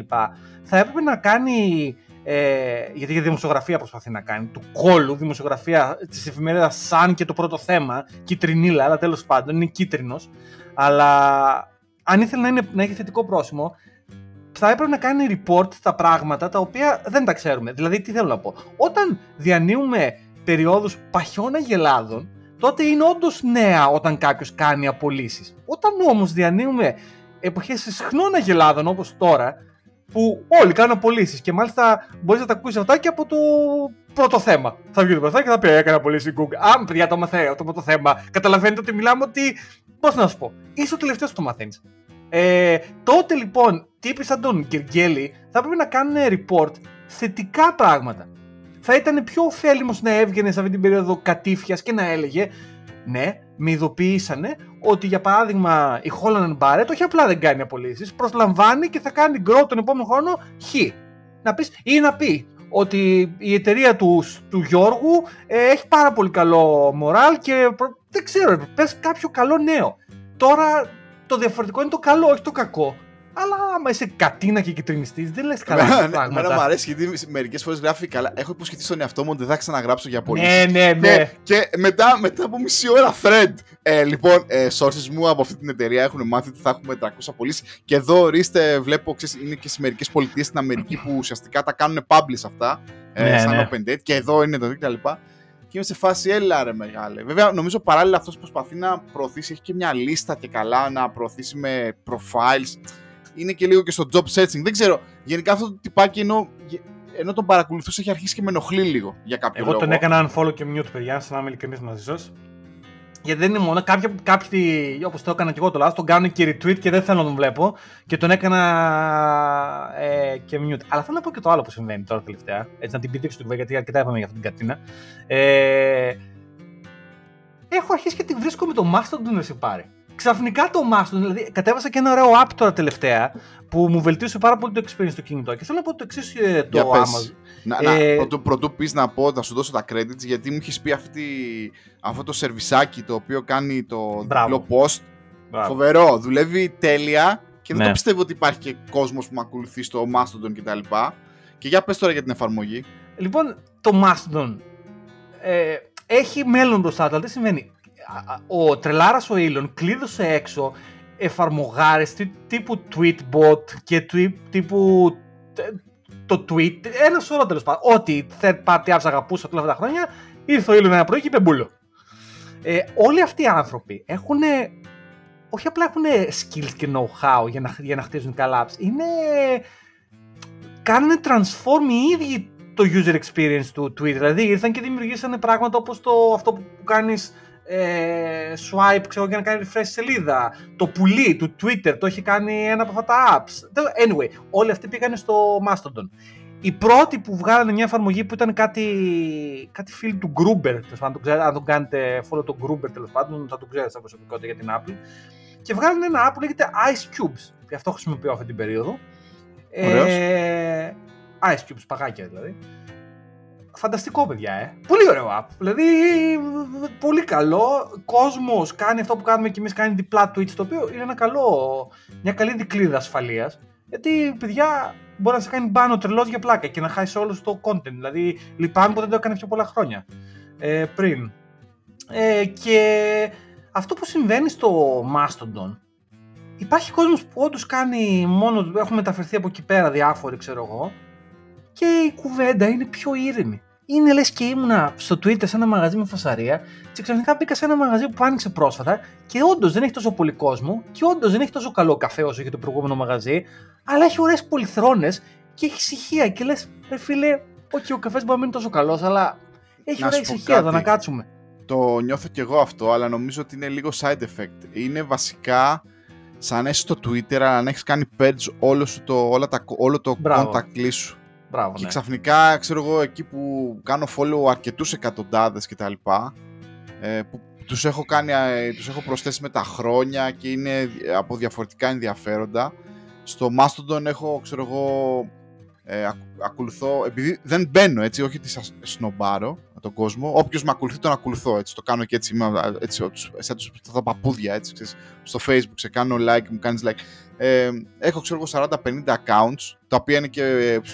Θα έπρεπε να κάνει, ε, γιατί για δημοσιογραφία προσπαθεί να κάνει, του κόλου, δημοσιογραφία της εφημερίδας Sun και το πρώτο θέμα, κίτρινίλα, αλλά τέλος πάντων είναι κίτρινος. Αλλά αν ήθελε να, είναι, να έχει θετικό πρόσημο, θα έπρεπε να κάνει report τα πράγματα τα οποία δεν τα ξέρουμε. Δηλαδή, τι θέλω να πω. Όταν διανύουμε περιόδους παχιών αγελάδων, τότε είναι όντως νέα όταν κάποιος κάνει απολύσεις. Όταν όμως διανύουμε εποχές συχνών αγελάδων όπως τώρα, που όλοι κάνουν απολύσεις και μάλιστα μπορείς να τα ακούσεις αυτά και από το πρώτο θέμα. Θα βγει το πρώτο θέμα και θα πει «Έκανα απολύσεις η Google». Α, παιδιά, το μαθαίνω, το πρώτο θέμα. Καταλαβαίνετε ότι μιλάμε ότι, πώς να σου πω, είσαι ο τελευταίος που το μαθαίνεις. Ε, τότε λοιπόν, τύποι σαν τον Γκεργέλη θα πρέπει να κάνουν report θετικά πράγματα. Θα ήταν πιο ωφέλιμος να έβγαινε σε αυτή την περίοδο κατήφιας και να έλεγε «Ναι, με ειδοποιήσανε ότι για παράδειγμα η Holland and Barrett όχι απλά δεν κάνει απολύσεις, προσλαμβάνει και θα κάνει grow τον επόμενο χρόνο χ». Να πεις, ή να πει ότι η εταιρεία του, του Γιώργου ε, έχει πάρα πολύ καλό moral και προ... δεν ξέρω, πες κάποιο καλό νέο. Τώρα το διαφορετικό είναι το καλό, όχι το κακό. Αλλά άμα είσαι κατίνα και κυτρινιστής, δεν λες καλά πράγματα. Εμένα μου αρέσει γιατί μερικές φορές γράφει καλά. Έχω υποσχεθεί στον εαυτό μου ότι δεν θα ξαναγράψω για απολύσεις. Ναι, ναι, ναι. Και, και μετά, μετά από μισή ώρα, thread. Ε, λοιπόν, ε, sources μου από αυτή την εταιρεία έχουν μάθει ότι θα έχουμε τριακόσια απολύσεις. Και εδώ ορίστε, βλέπω, ξέρεις, είναι και σε μερικές πολιτείες στην Αμερική που ουσιαστικά τα κάνουν publish αυτά. Ε, ναι, σαν ναι. open date. Και εδώ είναι το δίκτυα λοιπά. Και είμαι σε φάση, έλα ρε μεγάλε. Βέβαια, νομίζω παράλληλα αυτός προσπαθεί να προωθήσει, έχει και μια λίστα και καλά να προωθήσει με profiles. Είναι και λίγο και στο job searching. Δεν ξέρω. Γενικά αυτό το τυπάκι ενώ, ενώ τον παρακολουθούσα έχει αρχίσει και με ενοχλεί λίγο για κάποιο λόγο. Εγώ τον έκανα unfollow και mute, παιδιά, σαν να είμαι ειλικρινής μαζί σας. Γιατί δεν είναι μόνο. Κάποιοι, κάποιοι όπως το έκανα και εγώ το λάθος, τον κάνω και retweet και δεν θέλω να τον βλέπω. Και τον έκανα ε, και mute. Αλλά θέλω να πω και το άλλο που συμβαίνει τώρα τελευταία. Έτσι, να την πηδήξω την κουβέντα, γιατί αρκετά είπαμε για αυτήν την κατίνα. Ε, έχω αρχίσει και τη βρίσκω με το Mastodon να σε πάρει. Ξαφνικά το Mastodon, δηλαδή κατέβασα και ένα ωραίο app τώρα τελευταία που μου βελτίωσε πάρα πολύ το experience στο κινητό. Και θέλω να πω το εξής ε, το Amazon. Να, να, ε, πρωτού, πρωτού πεις να πω, να σου δώσω τα credits, γιατί μου έχεις πει αυτή, αυτό το σερβισάκι το οποίο κάνει το διπλό post. Μπράβο. Φοβερό, δουλεύει τέλεια και δεν ναι. το πιστεύω ότι υπάρχει και κόσμος που με ακολουθεί στο Mastodon κτλ. Και για πες τώρα για την εφαρμογή. Λοιπόν, το Mastodon ε, έχει μέλλον μπροστά του, αλλά τι σημαίνει. Ο τρελάρας ο Elon κλείδωσε έξω εφαρμογάρες τύπου tweetbot και tweet, τύπου το tweet, ένα σωρό τέλος πάντων. Ό,τι third party apps αγαπούσα όλα αυτά τα χρόνια, ήρθε ο Elon ένα πρωί και είπε μπούλο. Ε, όλοι αυτοί οι άνθρωποι έχουν, όχι απλά έχουν skills και know-how για να, για να χτίζουν καλά apps, είναι, κάνουν transform οι ίδιοι το user experience του Twitter. Δηλαδή ήρθαν και δημιουργήσανε πράγματα όπως το, αυτό που κάνεις Ε, swipe, ξέρω, για να κάνει refresh σελίδα. Το πουλί του Twitter το έχει κάνει ένα από αυτά τα apps. Anyway, όλοι αυτοί πήγανε στο Mastodon. Οι πρώτοι που βγάλανε μια εφαρμογή που ήταν κάτι, κάτι φίλοι του Gruber, αν τον κάνετε follow τον Gruber, τέλος πάντων, θα τον ξέρετε σαν προσωπικότητα για την Apple. Και βγάλανε ένα app που λέγεται Ice Cubes. Γι' αυτό χρησιμοποιώ αυτή την περίοδο. Ε, Ice Cubes, παγάκια δηλαδή. Φανταστικό, παιδιά, ε. Πολύ ωραίο app. Δηλαδή, πολύ καλό. Κόσμος κάνει αυτό που κάνουμε και εμείς, κάνει διπλά Twitch, το οποίο είναι ένα καλό, μια καλή δικλίδα ασφαλείας. Γιατί, παιδιά, μπορεί να σε κάνει μπάνο τρελός για πλάκα και να χάσει όλο το content. Δηλαδή, λυπάμαι που δεν το έκανε πιο πολλά χρόνια ε, πριν. Ε, και αυτό που συμβαίνει στο Mastodon, υπάρχει κόσμος που όντως κάνει μόνο, έχουν μεταφερθεί από εκεί πέρα διάφοροι, ξέρω εγώ. και η κουβέντα είναι πιο ήρεμη. Είναι λες και ήμουνα στο Twitter σε ένα μαγαζί με φασαρία και ξαφνικά μπήκα σε ένα μαγαζί που άνοιξε πρόσφατα και όντως δεν έχει τόσο πολύ κόσμο και όντως δεν έχει τόσο καλό καφέ όσο είχε το προηγούμενο μαγαζί, αλλά έχει ωραίες πολυθρόνες και έχει ησυχία και λες ρε φίλε, όχι ο καφές μπορεί να μείνει τόσο καλός, αλλά έχει ωραία ησυχία, θα να κάτσουμε. Το νιώθω κι εγώ αυτό, αλλά νομίζω ότι είναι λίγο side effect. Είναι βασικά σαν να είσαι στο Twitter, αλλά να έχεις κάνει purge όλο, το, όλα τα, όλο το contact σου. Μπράβο, και ναι. Ξαφνικά, ξέρω εγώ, εκεί που κάνω follow αρκετούς εκατοντάδες και τα λοιπά, που τους έχω, κάνει, τους έχω προσθέσει με τα χρόνια και είναι από διαφορετικά ενδιαφέροντα. Στο Mastodon έχω, ξέρω εγώ, ε, ακολουθώ, επειδή δεν μπαίνω έτσι, όχι ότι σας σνομπάρω τον κόσμο, όποιος με ακολουθεί τον ακολουθώ, έτσι, το κάνω και έτσι, είμαι, έτσι σαν τους, τα παππούδια, έτσι, ξέρεις, στο Facebook, σε κάνω like, μου κάνεις like. Ε, έχω, ξέρω εγώ, σαράντα πενήντα accounts, τα οποία είναι και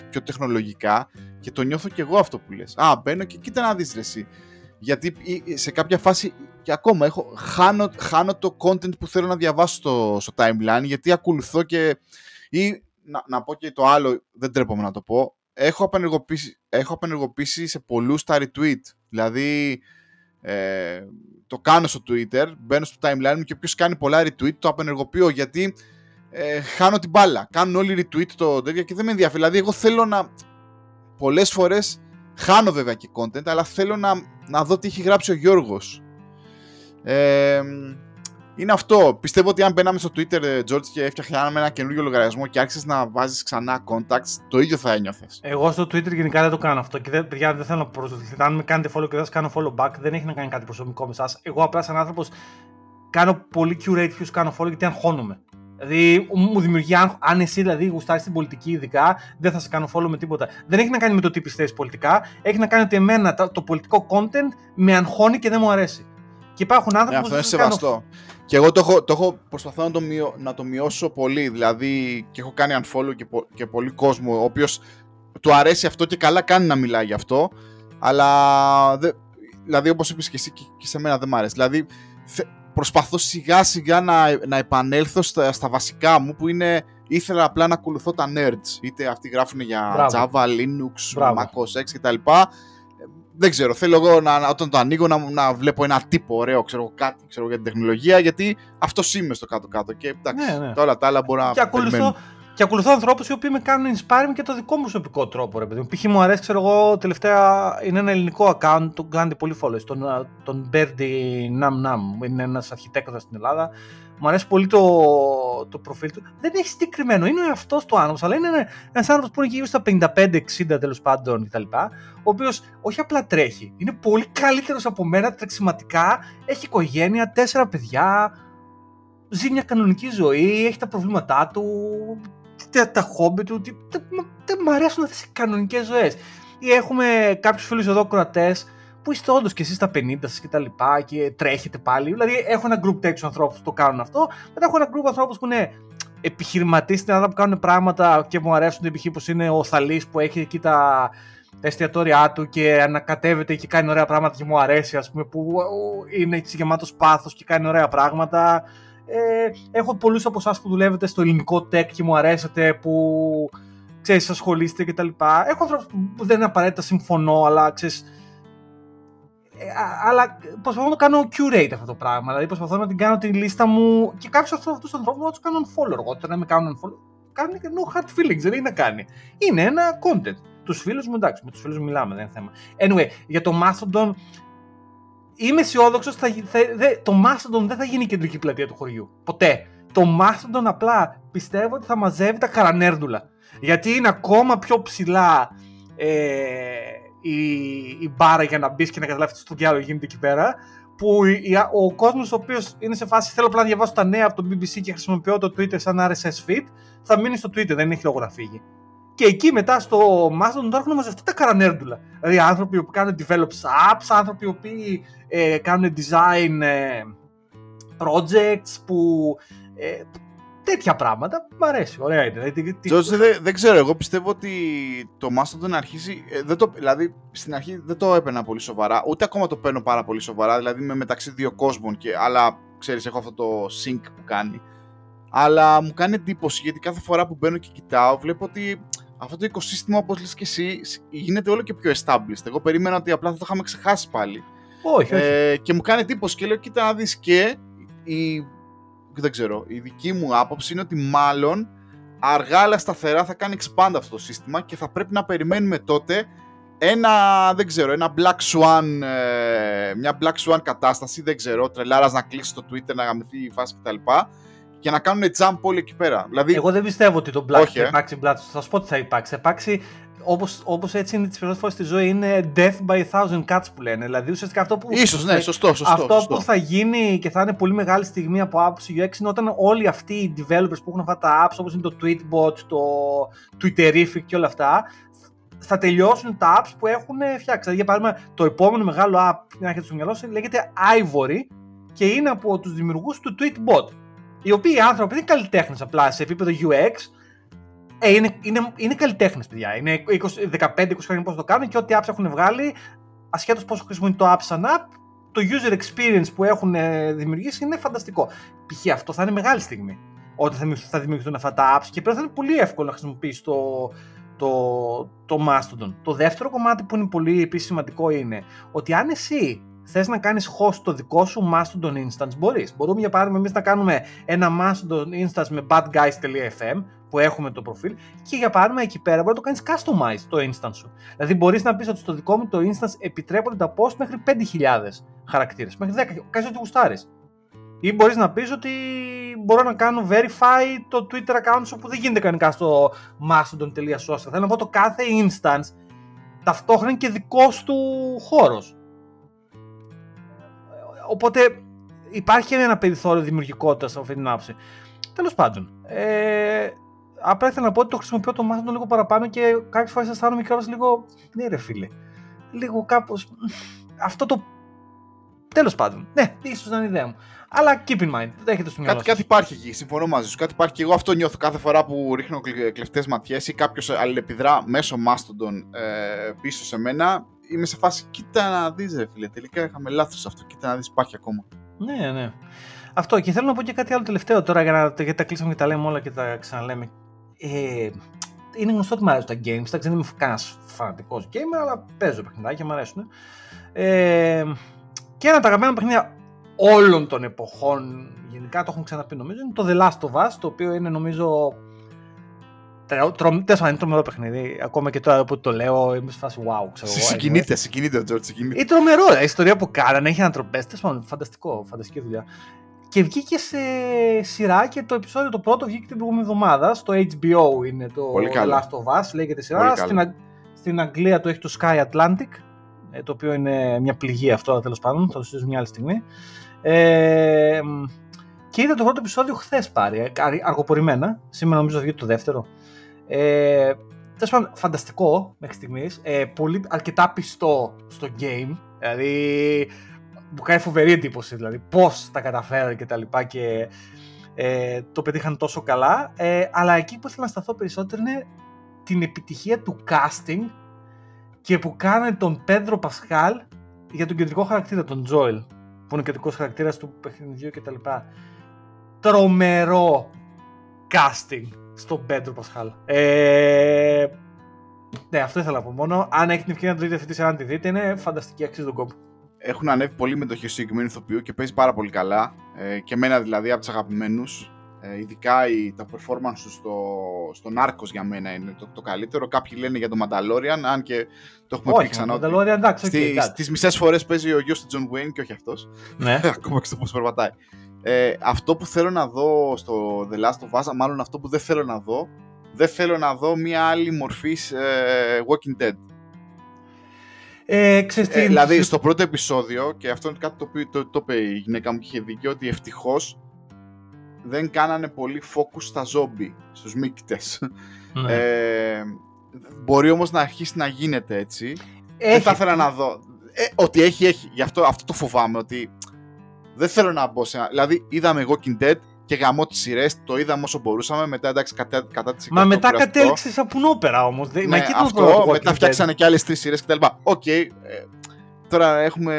πιο τεχνολογικά και το νιώθω και εγώ αυτό που λες. Α, μπαίνω και κοίτα να δεις ρε εσύ. Γιατί σε κάποια φάση, και ακόμα, έχω, χάνω, χάνω το content που θέλω να διαβάσω στο, στο timeline, γιατί ακολουθώ και... Ή, να, να πω και το άλλο, δεν τρέπομαι να το πω, έχω απενεργοποιήσει, έχω απενεργοποιήσει σε πολλούς τα retweet. Δηλαδή, ε, το κάνω στο Twitter, μπαίνω στο timeline μου και όποιος κάνει πολλά retweet το απενεργοποιώ, γιατί ε, χάνω την μπάλα. Κάνουν όλοι retweet το τέτοιο και δεν με ενδιαφέρει. Δηλαδή, εγώ θέλω να... Πολλές φορές χάνω βέβαια και content, αλλά θέλω να, να δω τι έχει γράψει ο Γιώργος. Ε, είναι αυτό. Πιστεύω ότι αν μπαίναμε στο Twitter, George, και έφτιαχναμε ένα καινούργιο λογαριασμό και άρχισες να βάζεις ξανά contacts, το ίδιο θα ένιωθες. Εγώ στο Twitter γενικά δεν το κάνω αυτό. Και δεν, παιδιά, δεν θέλω να προσδοθείτε. Αν με κάνετε follow και δεν σας κάνω follow back, δεν έχει να κάνει κάτι προσωπικό με εσάς. Εγώ απλά σαν άνθρωπος κάνω πολύ curate ποιους κάνω follow γιατί αγχώνομαι. Δηλαδή, μου δημιουργεί άγχος. Αν εσύ δηλαδή γουστάρεις την πολιτική, ειδικά, δεν θα σε κάνω follow με τίποτα. Δεν έχει να κάνει με το τι πιστεύεις πολιτικά. Έχει να κάνει ότι εμένα το πολιτικό content με αγχώνει και δεν μου αρέσει. Και υπάρχουν άνθρωποι yeah, που δεν σε σεβαστό. Κάνω... Και εγώ το έχω, το έχω προσπαθώ να το, μειω, να το μειώσω πολύ. Δηλαδή, και έχω κάνει unfollow και, πο, και πολύ κόσμο, ο οποίος του αρέσει αυτό και καλά κάνει να μιλάει γι' αυτό. Αλλά, δε, δηλαδή, όπως είπες και εσύ και, και σε μένα δεν μ' αρέσει. Δηλαδή, θε, προσπαθώ σιγά σιγά να, να επανέλθω στα, στα βασικά μου που είναι... Ήθελα απλά να ακολουθώ τα nerds. Είτε αυτοί γράφουν για Bravo. Java, Linux, Bravo. macOS X κτλ. Δεν ξέρω, θέλω εγώ να, όταν το ανοίγω να, να βλέπω ένα τύπο ωραίο, ξέρω κάτι ξέρω, για την τεχνολογία, γιατί αυτός είμαι στο κάτω-κάτω και εντάξει, ναι, ναι. Τα όλα τα άλλα μπορώ να περιμένω. Και ακολουθώ ανθρώπους οι οποίοι με κάνουν inspiring και το δικό μου προσωπικό τρόπο, ρε παιδί μου. Π.χ. μου αρέσει, ξέρω εγώ, τελευταία είναι ένα ελληνικό account, τον κάνετε πολύ followers, τον, τον Berdy Nam Nam, είναι ένας αρχιτέκτονας στην Ελλάδα. Μου αρέσει πολύ το, το προφίλ του. Δεν έχει συγκεκριμένο, είναι ο εαυτός του άνθρωπος, αλλά είναι ένας άνθρωπος που είναι γύρω στα πενήντα πέντε εξήντα τέλος πάντων κτλ. Ο οποίος όχι απλά τρέχει, είναι πολύ καλύτερος από μένα τρεξιματικά, έχει οικογένεια, τέσσερα παιδιά, ζει μια κανονική ζωή, έχει τα προβλήματά του. Τα, τα χόμπι του, δεν μ' αρέσουν αυτές οι κανονικές ζωές. Ή έχουμε κάποιους φίλους εδώ κροατές που είστε όντως και εσείς τα πενήντα σας και τα λοιπά και τρέχετε πάλι. Δηλαδή, έχω ένα group text ανθρώπους που το κάνουν αυτό. Μετά έχω ένα group ανθρώπους που είναι επιχειρηματίες στην Ελλάδα που κάνουν πράγματα και μου αρέσουν. Επιχείρηση όπως είναι ο Θαλής που έχει εκεί τα, τα εστιατόρια του και ανακατεύεται και κάνει ωραία πράγματα και μου αρέσει, ας πούμε, που είναι γεμάτος πάθος και κάνει ωραία πράγματα. Ε, έχω πολλούς από εσάς που δουλεύετε στο ελληνικό tech και μου αρέσετε που ξέρεις, ασχολείστε και τα λοιπά. Έχω ανθρώπους που δεν είναι απαραίτητα συμφωνώ, αλλά ξέρεις. Ε, αλλά προσπαθώ να το κάνω curate αυτό το πράγμα. Δηλαδή προσπαθώ να την κάνω τη λίστα μου και κάποιους αυτούς τους ανθρώπους να τους κάνω unfollow. Εγώ όταν με κάνουν unfollow, κάνουν και no hard feelings, δεν είναι να κάνει. Είναι ένα content. Τους φίλους μου, εντάξει, με τους φίλους μου μιλάμε, δεν είναι θέμα. Anyway, για το Mastodon. Είμαι αισιόδοξος, θα, θα, δε, το Mastodon δεν θα γίνει η κεντρική πλατεία του χωριού. Ποτέ. Το Mastodon απλά πιστεύω ότι θα μαζεύει τα καρανέρντουλα. Γιατί είναι ακόμα πιο ψηλά ε, η, η μπάρα για να μπεις και να καταλάβεις τι διάλογο γίνεται εκεί πέρα. Που η, η, ο κόσμος ο οποίος είναι σε φάση θέλω απλά να διαβάσω τα νέα από το μπι μπι σι και χρησιμοποιώ το Twitter σαν αρ ες ες feed, θα μείνει στο Twitter, δεν έχει λόγο να φύγει. Και εκεί μετά στο Mastodon τώρα έχουν μαζευτεί τα καρανέρντουλα. Δηλαδή άνθρωποι που κάνουν develops apps, άνθρωποι που ε, κάνουν design ε, projects, που ε, τέτοια πράγματα. Μ' αρέσει, ωραία είναι. Τζος, δεν δε ξέρω, εγώ πιστεύω ότι το Mastodon αρχίζει, ε, δεν το, δηλαδή στην αρχή δεν το έπαιρνα πολύ σοβαρά, ούτε ακόμα το παίρνω πάρα πολύ σοβαρά, δηλαδή είμαι μεταξύ δύο κόσμων, και, αλλά ξέρεις έχω αυτό το sync που κάνει. Αλλά μου κάνει εντύπωση γιατί κάθε φορά που μπαίνω και κοιτάω βλέπω ότι αυτό το οικοσύστημα, όπως λες και εσύ, γίνεται όλο και πιο established. Εγώ περίμενα ότι απλά θα το είχαμε ξεχάσει πάλι. Όχι, όχι. Ε, και μου κάνει εντύπωση και λέω, κοίτα να δεις, και η, δεν ξέρω, η δική μου άποψη είναι ότι μάλλον αργά αλλά σταθερά θα κάνει expand αυτό το σύστημα και θα πρέπει να περιμένουμε τότε ένα, δεν ξέρω, ένα black swan, μια black swan κατάσταση, δεν ξέρω, τρελάρας να κλείσει το Twitter, να γαμηθεί η φάση κτλ. Και να κάνουν jump όλοι εκεί πέρα. Δηλαδή... Εγώ δεν πιστεύω ότι το black όχι, θα υπάρξει black. Θα σου πω ότι θα υπάρξει. Θα υπάρξει όπως, όπως έτσι είναι τις περισσότερες φορές στη ζωή, είναι death by a thousand cuts που λένε. Δηλαδή ουσιαστικά αυτό που, ίσως, ναι, σωστό, σωστό, αυτό σωστό. που θα γίνει και θα είναι πολύ μεγάλη στιγμή από άποψη γιου εξ είναι όταν όλοι αυτοί οι developers που έχουν αυτά τα apps, όπως είναι το Tweetbot, το Twitterific και όλα αυτά, θα τελειώσουν τα apps που έχουν φτιάξει. Για παράδειγμα, το επόμενο μεγάλο app που έχετε στο μυαλό σας λέγεται Ivory και είναι από τους δημιουργούς του Tweetbot. Οι οποίοι οι άνθρωποι δεν είναι καλλιτέχνες απλά σε επίπεδο γιου εξ. Ε, είναι είναι, είναι καλλιτέχνες, παιδιά. Είναι δεκαπέντε είκοσι χρόνια πώς το κάνουν και ό,τι apps έχουν βγάλει, ασχέτως πόσο χρησιμοποιούν το app σαν app, το user experience που έχουν δημιουργήσει είναι φανταστικό. Π.χ. αυτό θα είναι μεγάλη στιγμή. Όταν θα δημιουργηθούν αυτά τα apps και πρέπει να είναι πολύ εύκολο να χρησιμοποιήσει το, το, το Mastodon. Το δεύτερο κομμάτι που είναι πολύ επίσης σημαντικό είναι ότι αν εσύ θες να κάνεις host το δικό σου Mastodon Instance, μπορείς. Μπορούμε για παράδειγμα εμείς να κάνουμε ένα Mastodon Instance με badguys τελεία εφ εμ που έχουμε το προφίλ και για παράδειγμα εκεί πέρα μπορεί να το κάνεις customize το instance σου. Δηλαδή μπορείς να πεις ότι στο δικό μου το instance επιτρέπονται τα post μέχρι πέντε χιλιάδες χαρακτήρες, μέχρι δέκα, κάνεις ό,τι γουστάρεις. Ή μπορείς να πεις ότι μπορώ να κάνω verify το Twitter account σου που δεν γίνεται κανονικά στο mastodon τελεία social. Θέλω να πω το κάθε instance ταυτόχρονα και δικός του χώρος. Οπότε υπάρχει ένα περιθώριο δημιουργικότητας από αυτή την άποψη. Τέλος πάντων, ε, απλά ήθελα να πω ότι το χρησιμοποιώ το Mastodon λίγο παραπάνω και κάποιες φορές αισθάνομαι και όλες λίγο, ναι ρε φίλε, λίγο κάπως, αυτό το, τέλος πάντων, ναι, ίσως να είναι η ιδέα μου. Αλλά keep in mind, δεν έχετε στο μυαλό σας. Κάτι υπάρχει εκεί, συμφωνώ μαζί σου. Κάτι υπάρχει και εγώ αυτό νιώθω κάθε φορά που ρίχνω κλεφτές ματιές ή κάποιος αλληλεπιδρά μέσω Mastodon ε, πίσω σε μένα. Είμαι σε φάση, κοίτα να δεις ρε φίλε, τελικά είχαμε λάθος αυτό, κοίτα να δεις, υπάρχει ακόμα. Ναι, ναι. Αυτό, και θέλω να πω και κάτι άλλο τελευταίο τώρα, για να, γιατί τα κλείσαμε και τα λέμε όλα και τα ξαναλέμε. Ε, είναι γνωστό ότι μου αρέσουν τα games, εντάξει, δεν είμαι κανένας φανατικός gamer, αλλά παίζω παιχνιδάκια, μου αρέσουν. Ε, και ένα τα αγαπημένα παιχνίδια όλων των εποχών, γενικά το έχουν ξαναπεί νομίζω, είναι το The Last of Us, το οποίο είναι νομίζω... Τέλος πάντων, τρομερό παιχνίδι. Ακόμα και τώρα που το λέω, είμαι σε φάση wow, ξέρω εγώ. Συγκινείται, συγκινείται ο Τζορτζ. Είναι τρομερό. Η ιστορία που κάνανε έχει ανατροπές. Τέλος πάντων, φανταστικό, φανταστική δουλειά. Και βγήκε σε σειρά και το επεισόδιο το πρώτο βγήκε την προηγούμενη εβδομάδα. Στο έιτς μπι ο είναι το Last of Us, λέγεται σειρά. Στην, Α... στην Αγγλία το έχει το Sky Atlantic, το οποίο είναι μια πληγή αυτό, τέλος πάντων. Θα το συζητήσουμε μια άλλη στιγμή. Ε... Και είδα το πρώτο επεισόδιο χθες πάρει, αργοπορημένα. Σήμερα νομίζω βγήκε το δεύτερο. Ε, τέλος πάντων, φανταστικό μέχρι στιγμής. Ε, πολύ, αρκετά πιστό στο game. Δηλαδή, μου κάνει φοβερή εντύπωση. Δηλαδή, πώς τα καταφέρανε και τα λοιπά και ε, το πετύχαν τόσο καλά. Ε, αλλά εκεί που ήθελα να σταθώ περισσότερο είναι την επιτυχία του casting και που κάνανε τον Πέντρο Πασχάλ για τον κεντρικό χαρακτήρα, τον Τζόελ, που είναι ο κεντρικός χαρακτήρας του παιχνιδιού κτλ. Τρομερό casting στον Πέντρο Πασχάλ. Ε, ναι, αυτό ήθελα να πω μόνο. Αν έχετε την ευκαιρία να το δείτε αυτή τη σειρά, να τη δείτε, είναι φανταστική, αξίζει τον κόπο. Έχουν ανέβει πολύ μετοχή ο συγκεκριμένου ηθοποιού και παίζει πάρα πολύ καλά. Ε, και εμένα δηλαδή από τους αγαπημένους. Ε, ειδικά η, τα performance του στο, στο Narcos για μένα είναι το, το καλύτερο. Κάποιοι λένε για το Mandalorian, αν και το έχουμε όχι, πει ξανά. Όχι, Mandalorian, εντάξει, okay, στις μισές φορές παίζει ο γιος του John Wayne και όχι αυτός. Ναι. Ακόμα και στο πώς περπατάει. Ε, αυτό που θέλω να δω στο The Last of Us, μάλλον αυτό που δεν θέλω να δω, δεν θέλω να δω μία άλλη μορφή ε, Walking Dead. Ε, ξέρεις, ε, δηλαδή στο πρώτο επεισόδιο, και αυτό είναι κάτι το οποίο το, το είπε η γυναίκα μου και είχε δίκιο, ότι ευτυχώς δεν κάνανε πολύ focus στα zombie, στους μύκτες. Ναι. Ε, μπορεί όμως να αρχίσει να γίνεται έτσι. Έχει. Δεν θα ήθελα να δω. Ε, ότι έχει, έχει. Γι' αυτό, αυτό το φοβάμαι, ότι δεν θέλω να μπω σε ένα... Δηλαδή, είδαμε Walking Dead και γαμώ τις σειρές, το είδαμε όσο μπορούσαμε, μετά εντάξει κατά, κατά τις είκοσι. Μα μετά κατέληξε σαπουνόπερα όμως. Ναι, μα αυτό, το μετά φτιάξανε και άλλες τρεις σειρές κτλ. Οκ, okay, ε, τώρα έχουμε...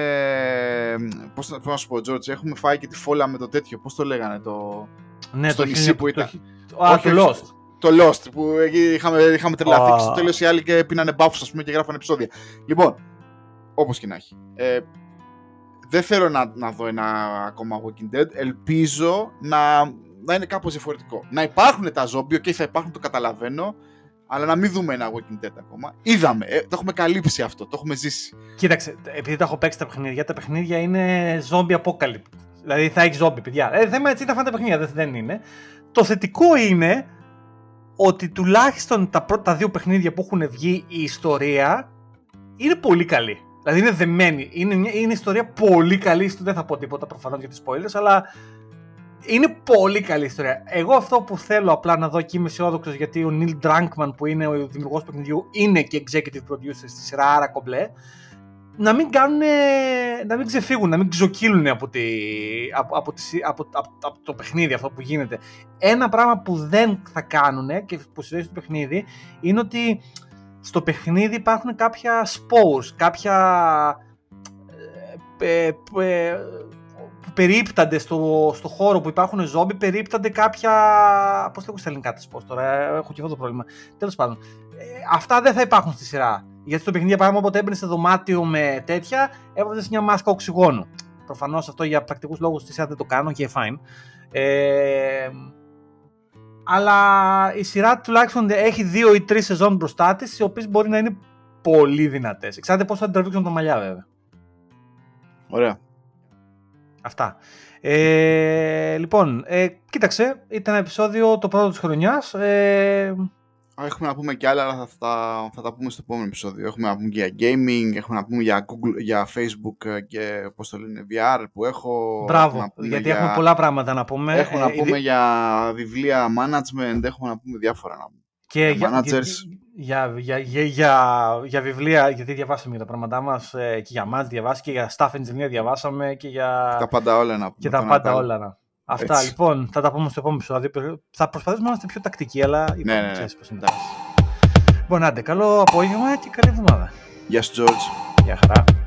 Πώς να σου πω, George, έχουμε φάει και τη φόλα με το τέτοιο, πώς το λέγανε, το... Ναι, στο το νησί που ήταν. Το... Όχι, το Lost. το Lost που εκεί είχαμε, είχαμε τρελαθεί και στο τέλος οι άλλοι και πίνανε μπάφους, ας πούμε, και γράφανε επεισόδια. Λοιπόν, όπως και να έχει. Ε, δεν θέλω να, να δω ένα ακόμα Walking Dead. Ελπίζω να, να είναι κάπως διαφορετικό. Να υπάρχουν τα zombie, ok, θα υπάρχουν, το καταλαβαίνω. Αλλά να μην δούμε ένα Walking Dead ακόμα. Είδαμε, ε, το έχουμε καλύψει αυτό, το έχουμε ζήσει. Κοίταξε, επειδή τα έχω παίξει τα παιχνίδια, τα παιχνίδια είναι zombie apocalypse. Δηλαδή θα έχει zombie, παιδιά. Ε, θέμα έτσι ήταν τα παιχνίδια, δεν, δεν είναι. Το θετικό είναι ότι τουλάχιστον τα πρώτα δύο παιχνίδια που έχουν βγει, η ιστορία είναι πολύ καλή. Δηλαδή είναι δεμένη. Είναι, μια, είναι ιστορία πολύ καλή. Δεν θα πω τίποτα προφανώς για τις spoilers, αλλά είναι πολύ καλή ιστορία. Εγώ αυτό που θέλω απλά να δω και είμαι αισιόδοξος, γιατί ο Neil Druckmann που είναι ο δημιουργός του παιχνιδιού είναι και executive producer στη σειρά, άρα κομπλέ. Να μην κάνουν, να μην ξεφύγουν, να μην ξοκύλουν από, τη, από, από, τη, από, από, από το παιχνίδι αυτό που γίνεται. Ένα πράγμα που δεν θα κάνουν και που συμβαίνει στο παιχνίδι είναι ότι στο παιχνίδι υπάρχουν κάποια spores, κάποια ε, που, ε, που περίπτανται στο, στο χώρο που υπάρχουν ζόμπι, περίπτανται κάποια... Πώς λέγω στα ελληνικά τις spores τώρα, έχω και αυτό το πρόβλημα. Τέλος πάντων, ε, αυτά δεν θα υπάρχουν στη σειρά. Γιατί στο παιχνίδι, παράδειγμα, όποτε έμπαινε σε δωμάτιο με τέτοια, έβαζε μια μάσκα οξυγόνου. Προφανώς αυτό για πρακτικούς λόγους στη σειρά δεν το κάνω και okay, fine. Ε, αλλά η σειρά τουλάχιστον έχει δύο ή τρεις σεζόν μπροστά της, οι οποίες μπορεί να είναι πολύ δυνατές. Εξάρτητα πώς θα την τραβήξουν τα μαλλιά, βέβαια. Ωραία. Αυτά. Ε, λοιπόν, ε, κοίταξε, ήταν ένα επεισόδιο, το πρώτο της χρονιάς. Ε, Έχουμε να πούμε και άλλα, αλλά θα, θα, θα τα πούμε στο επόμενο επεισόδιο. Έχουμε να πούμε και για gaming, έχουμε να πούμε για, Google, για Facebook και πώς το λένε, βι αρ που έχω. Μπράβο, γιατί για... έχουμε πολλά πράγματα να πούμε. Έχουμε ε, να πούμε ε, για βιβλία management, έχουμε να πούμε διάφορα να πούμε. Και για, για, για, για, για, για, για βιβλία, γιατί διαβάσαμε για τα πράγματά μας, και για μας διαβάσαμε και για staff engineer διαβάσαμε και για... Τα πάντα όλα να πούμε. Και τα πάντα όλα να Αυτά. Έτσι. Λοιπόν, θα τα πούμε στο επόμενο επεισόδιο. Θα προσπαθήσουμε να είμαστε πιο τακτικοί, αλλά ναι, ναι, ναι. ναι. Λοιπόν, άντε, καλό απόγευμα και καλή εβδομάδα. Γεια σου, George. Γεια χαρά.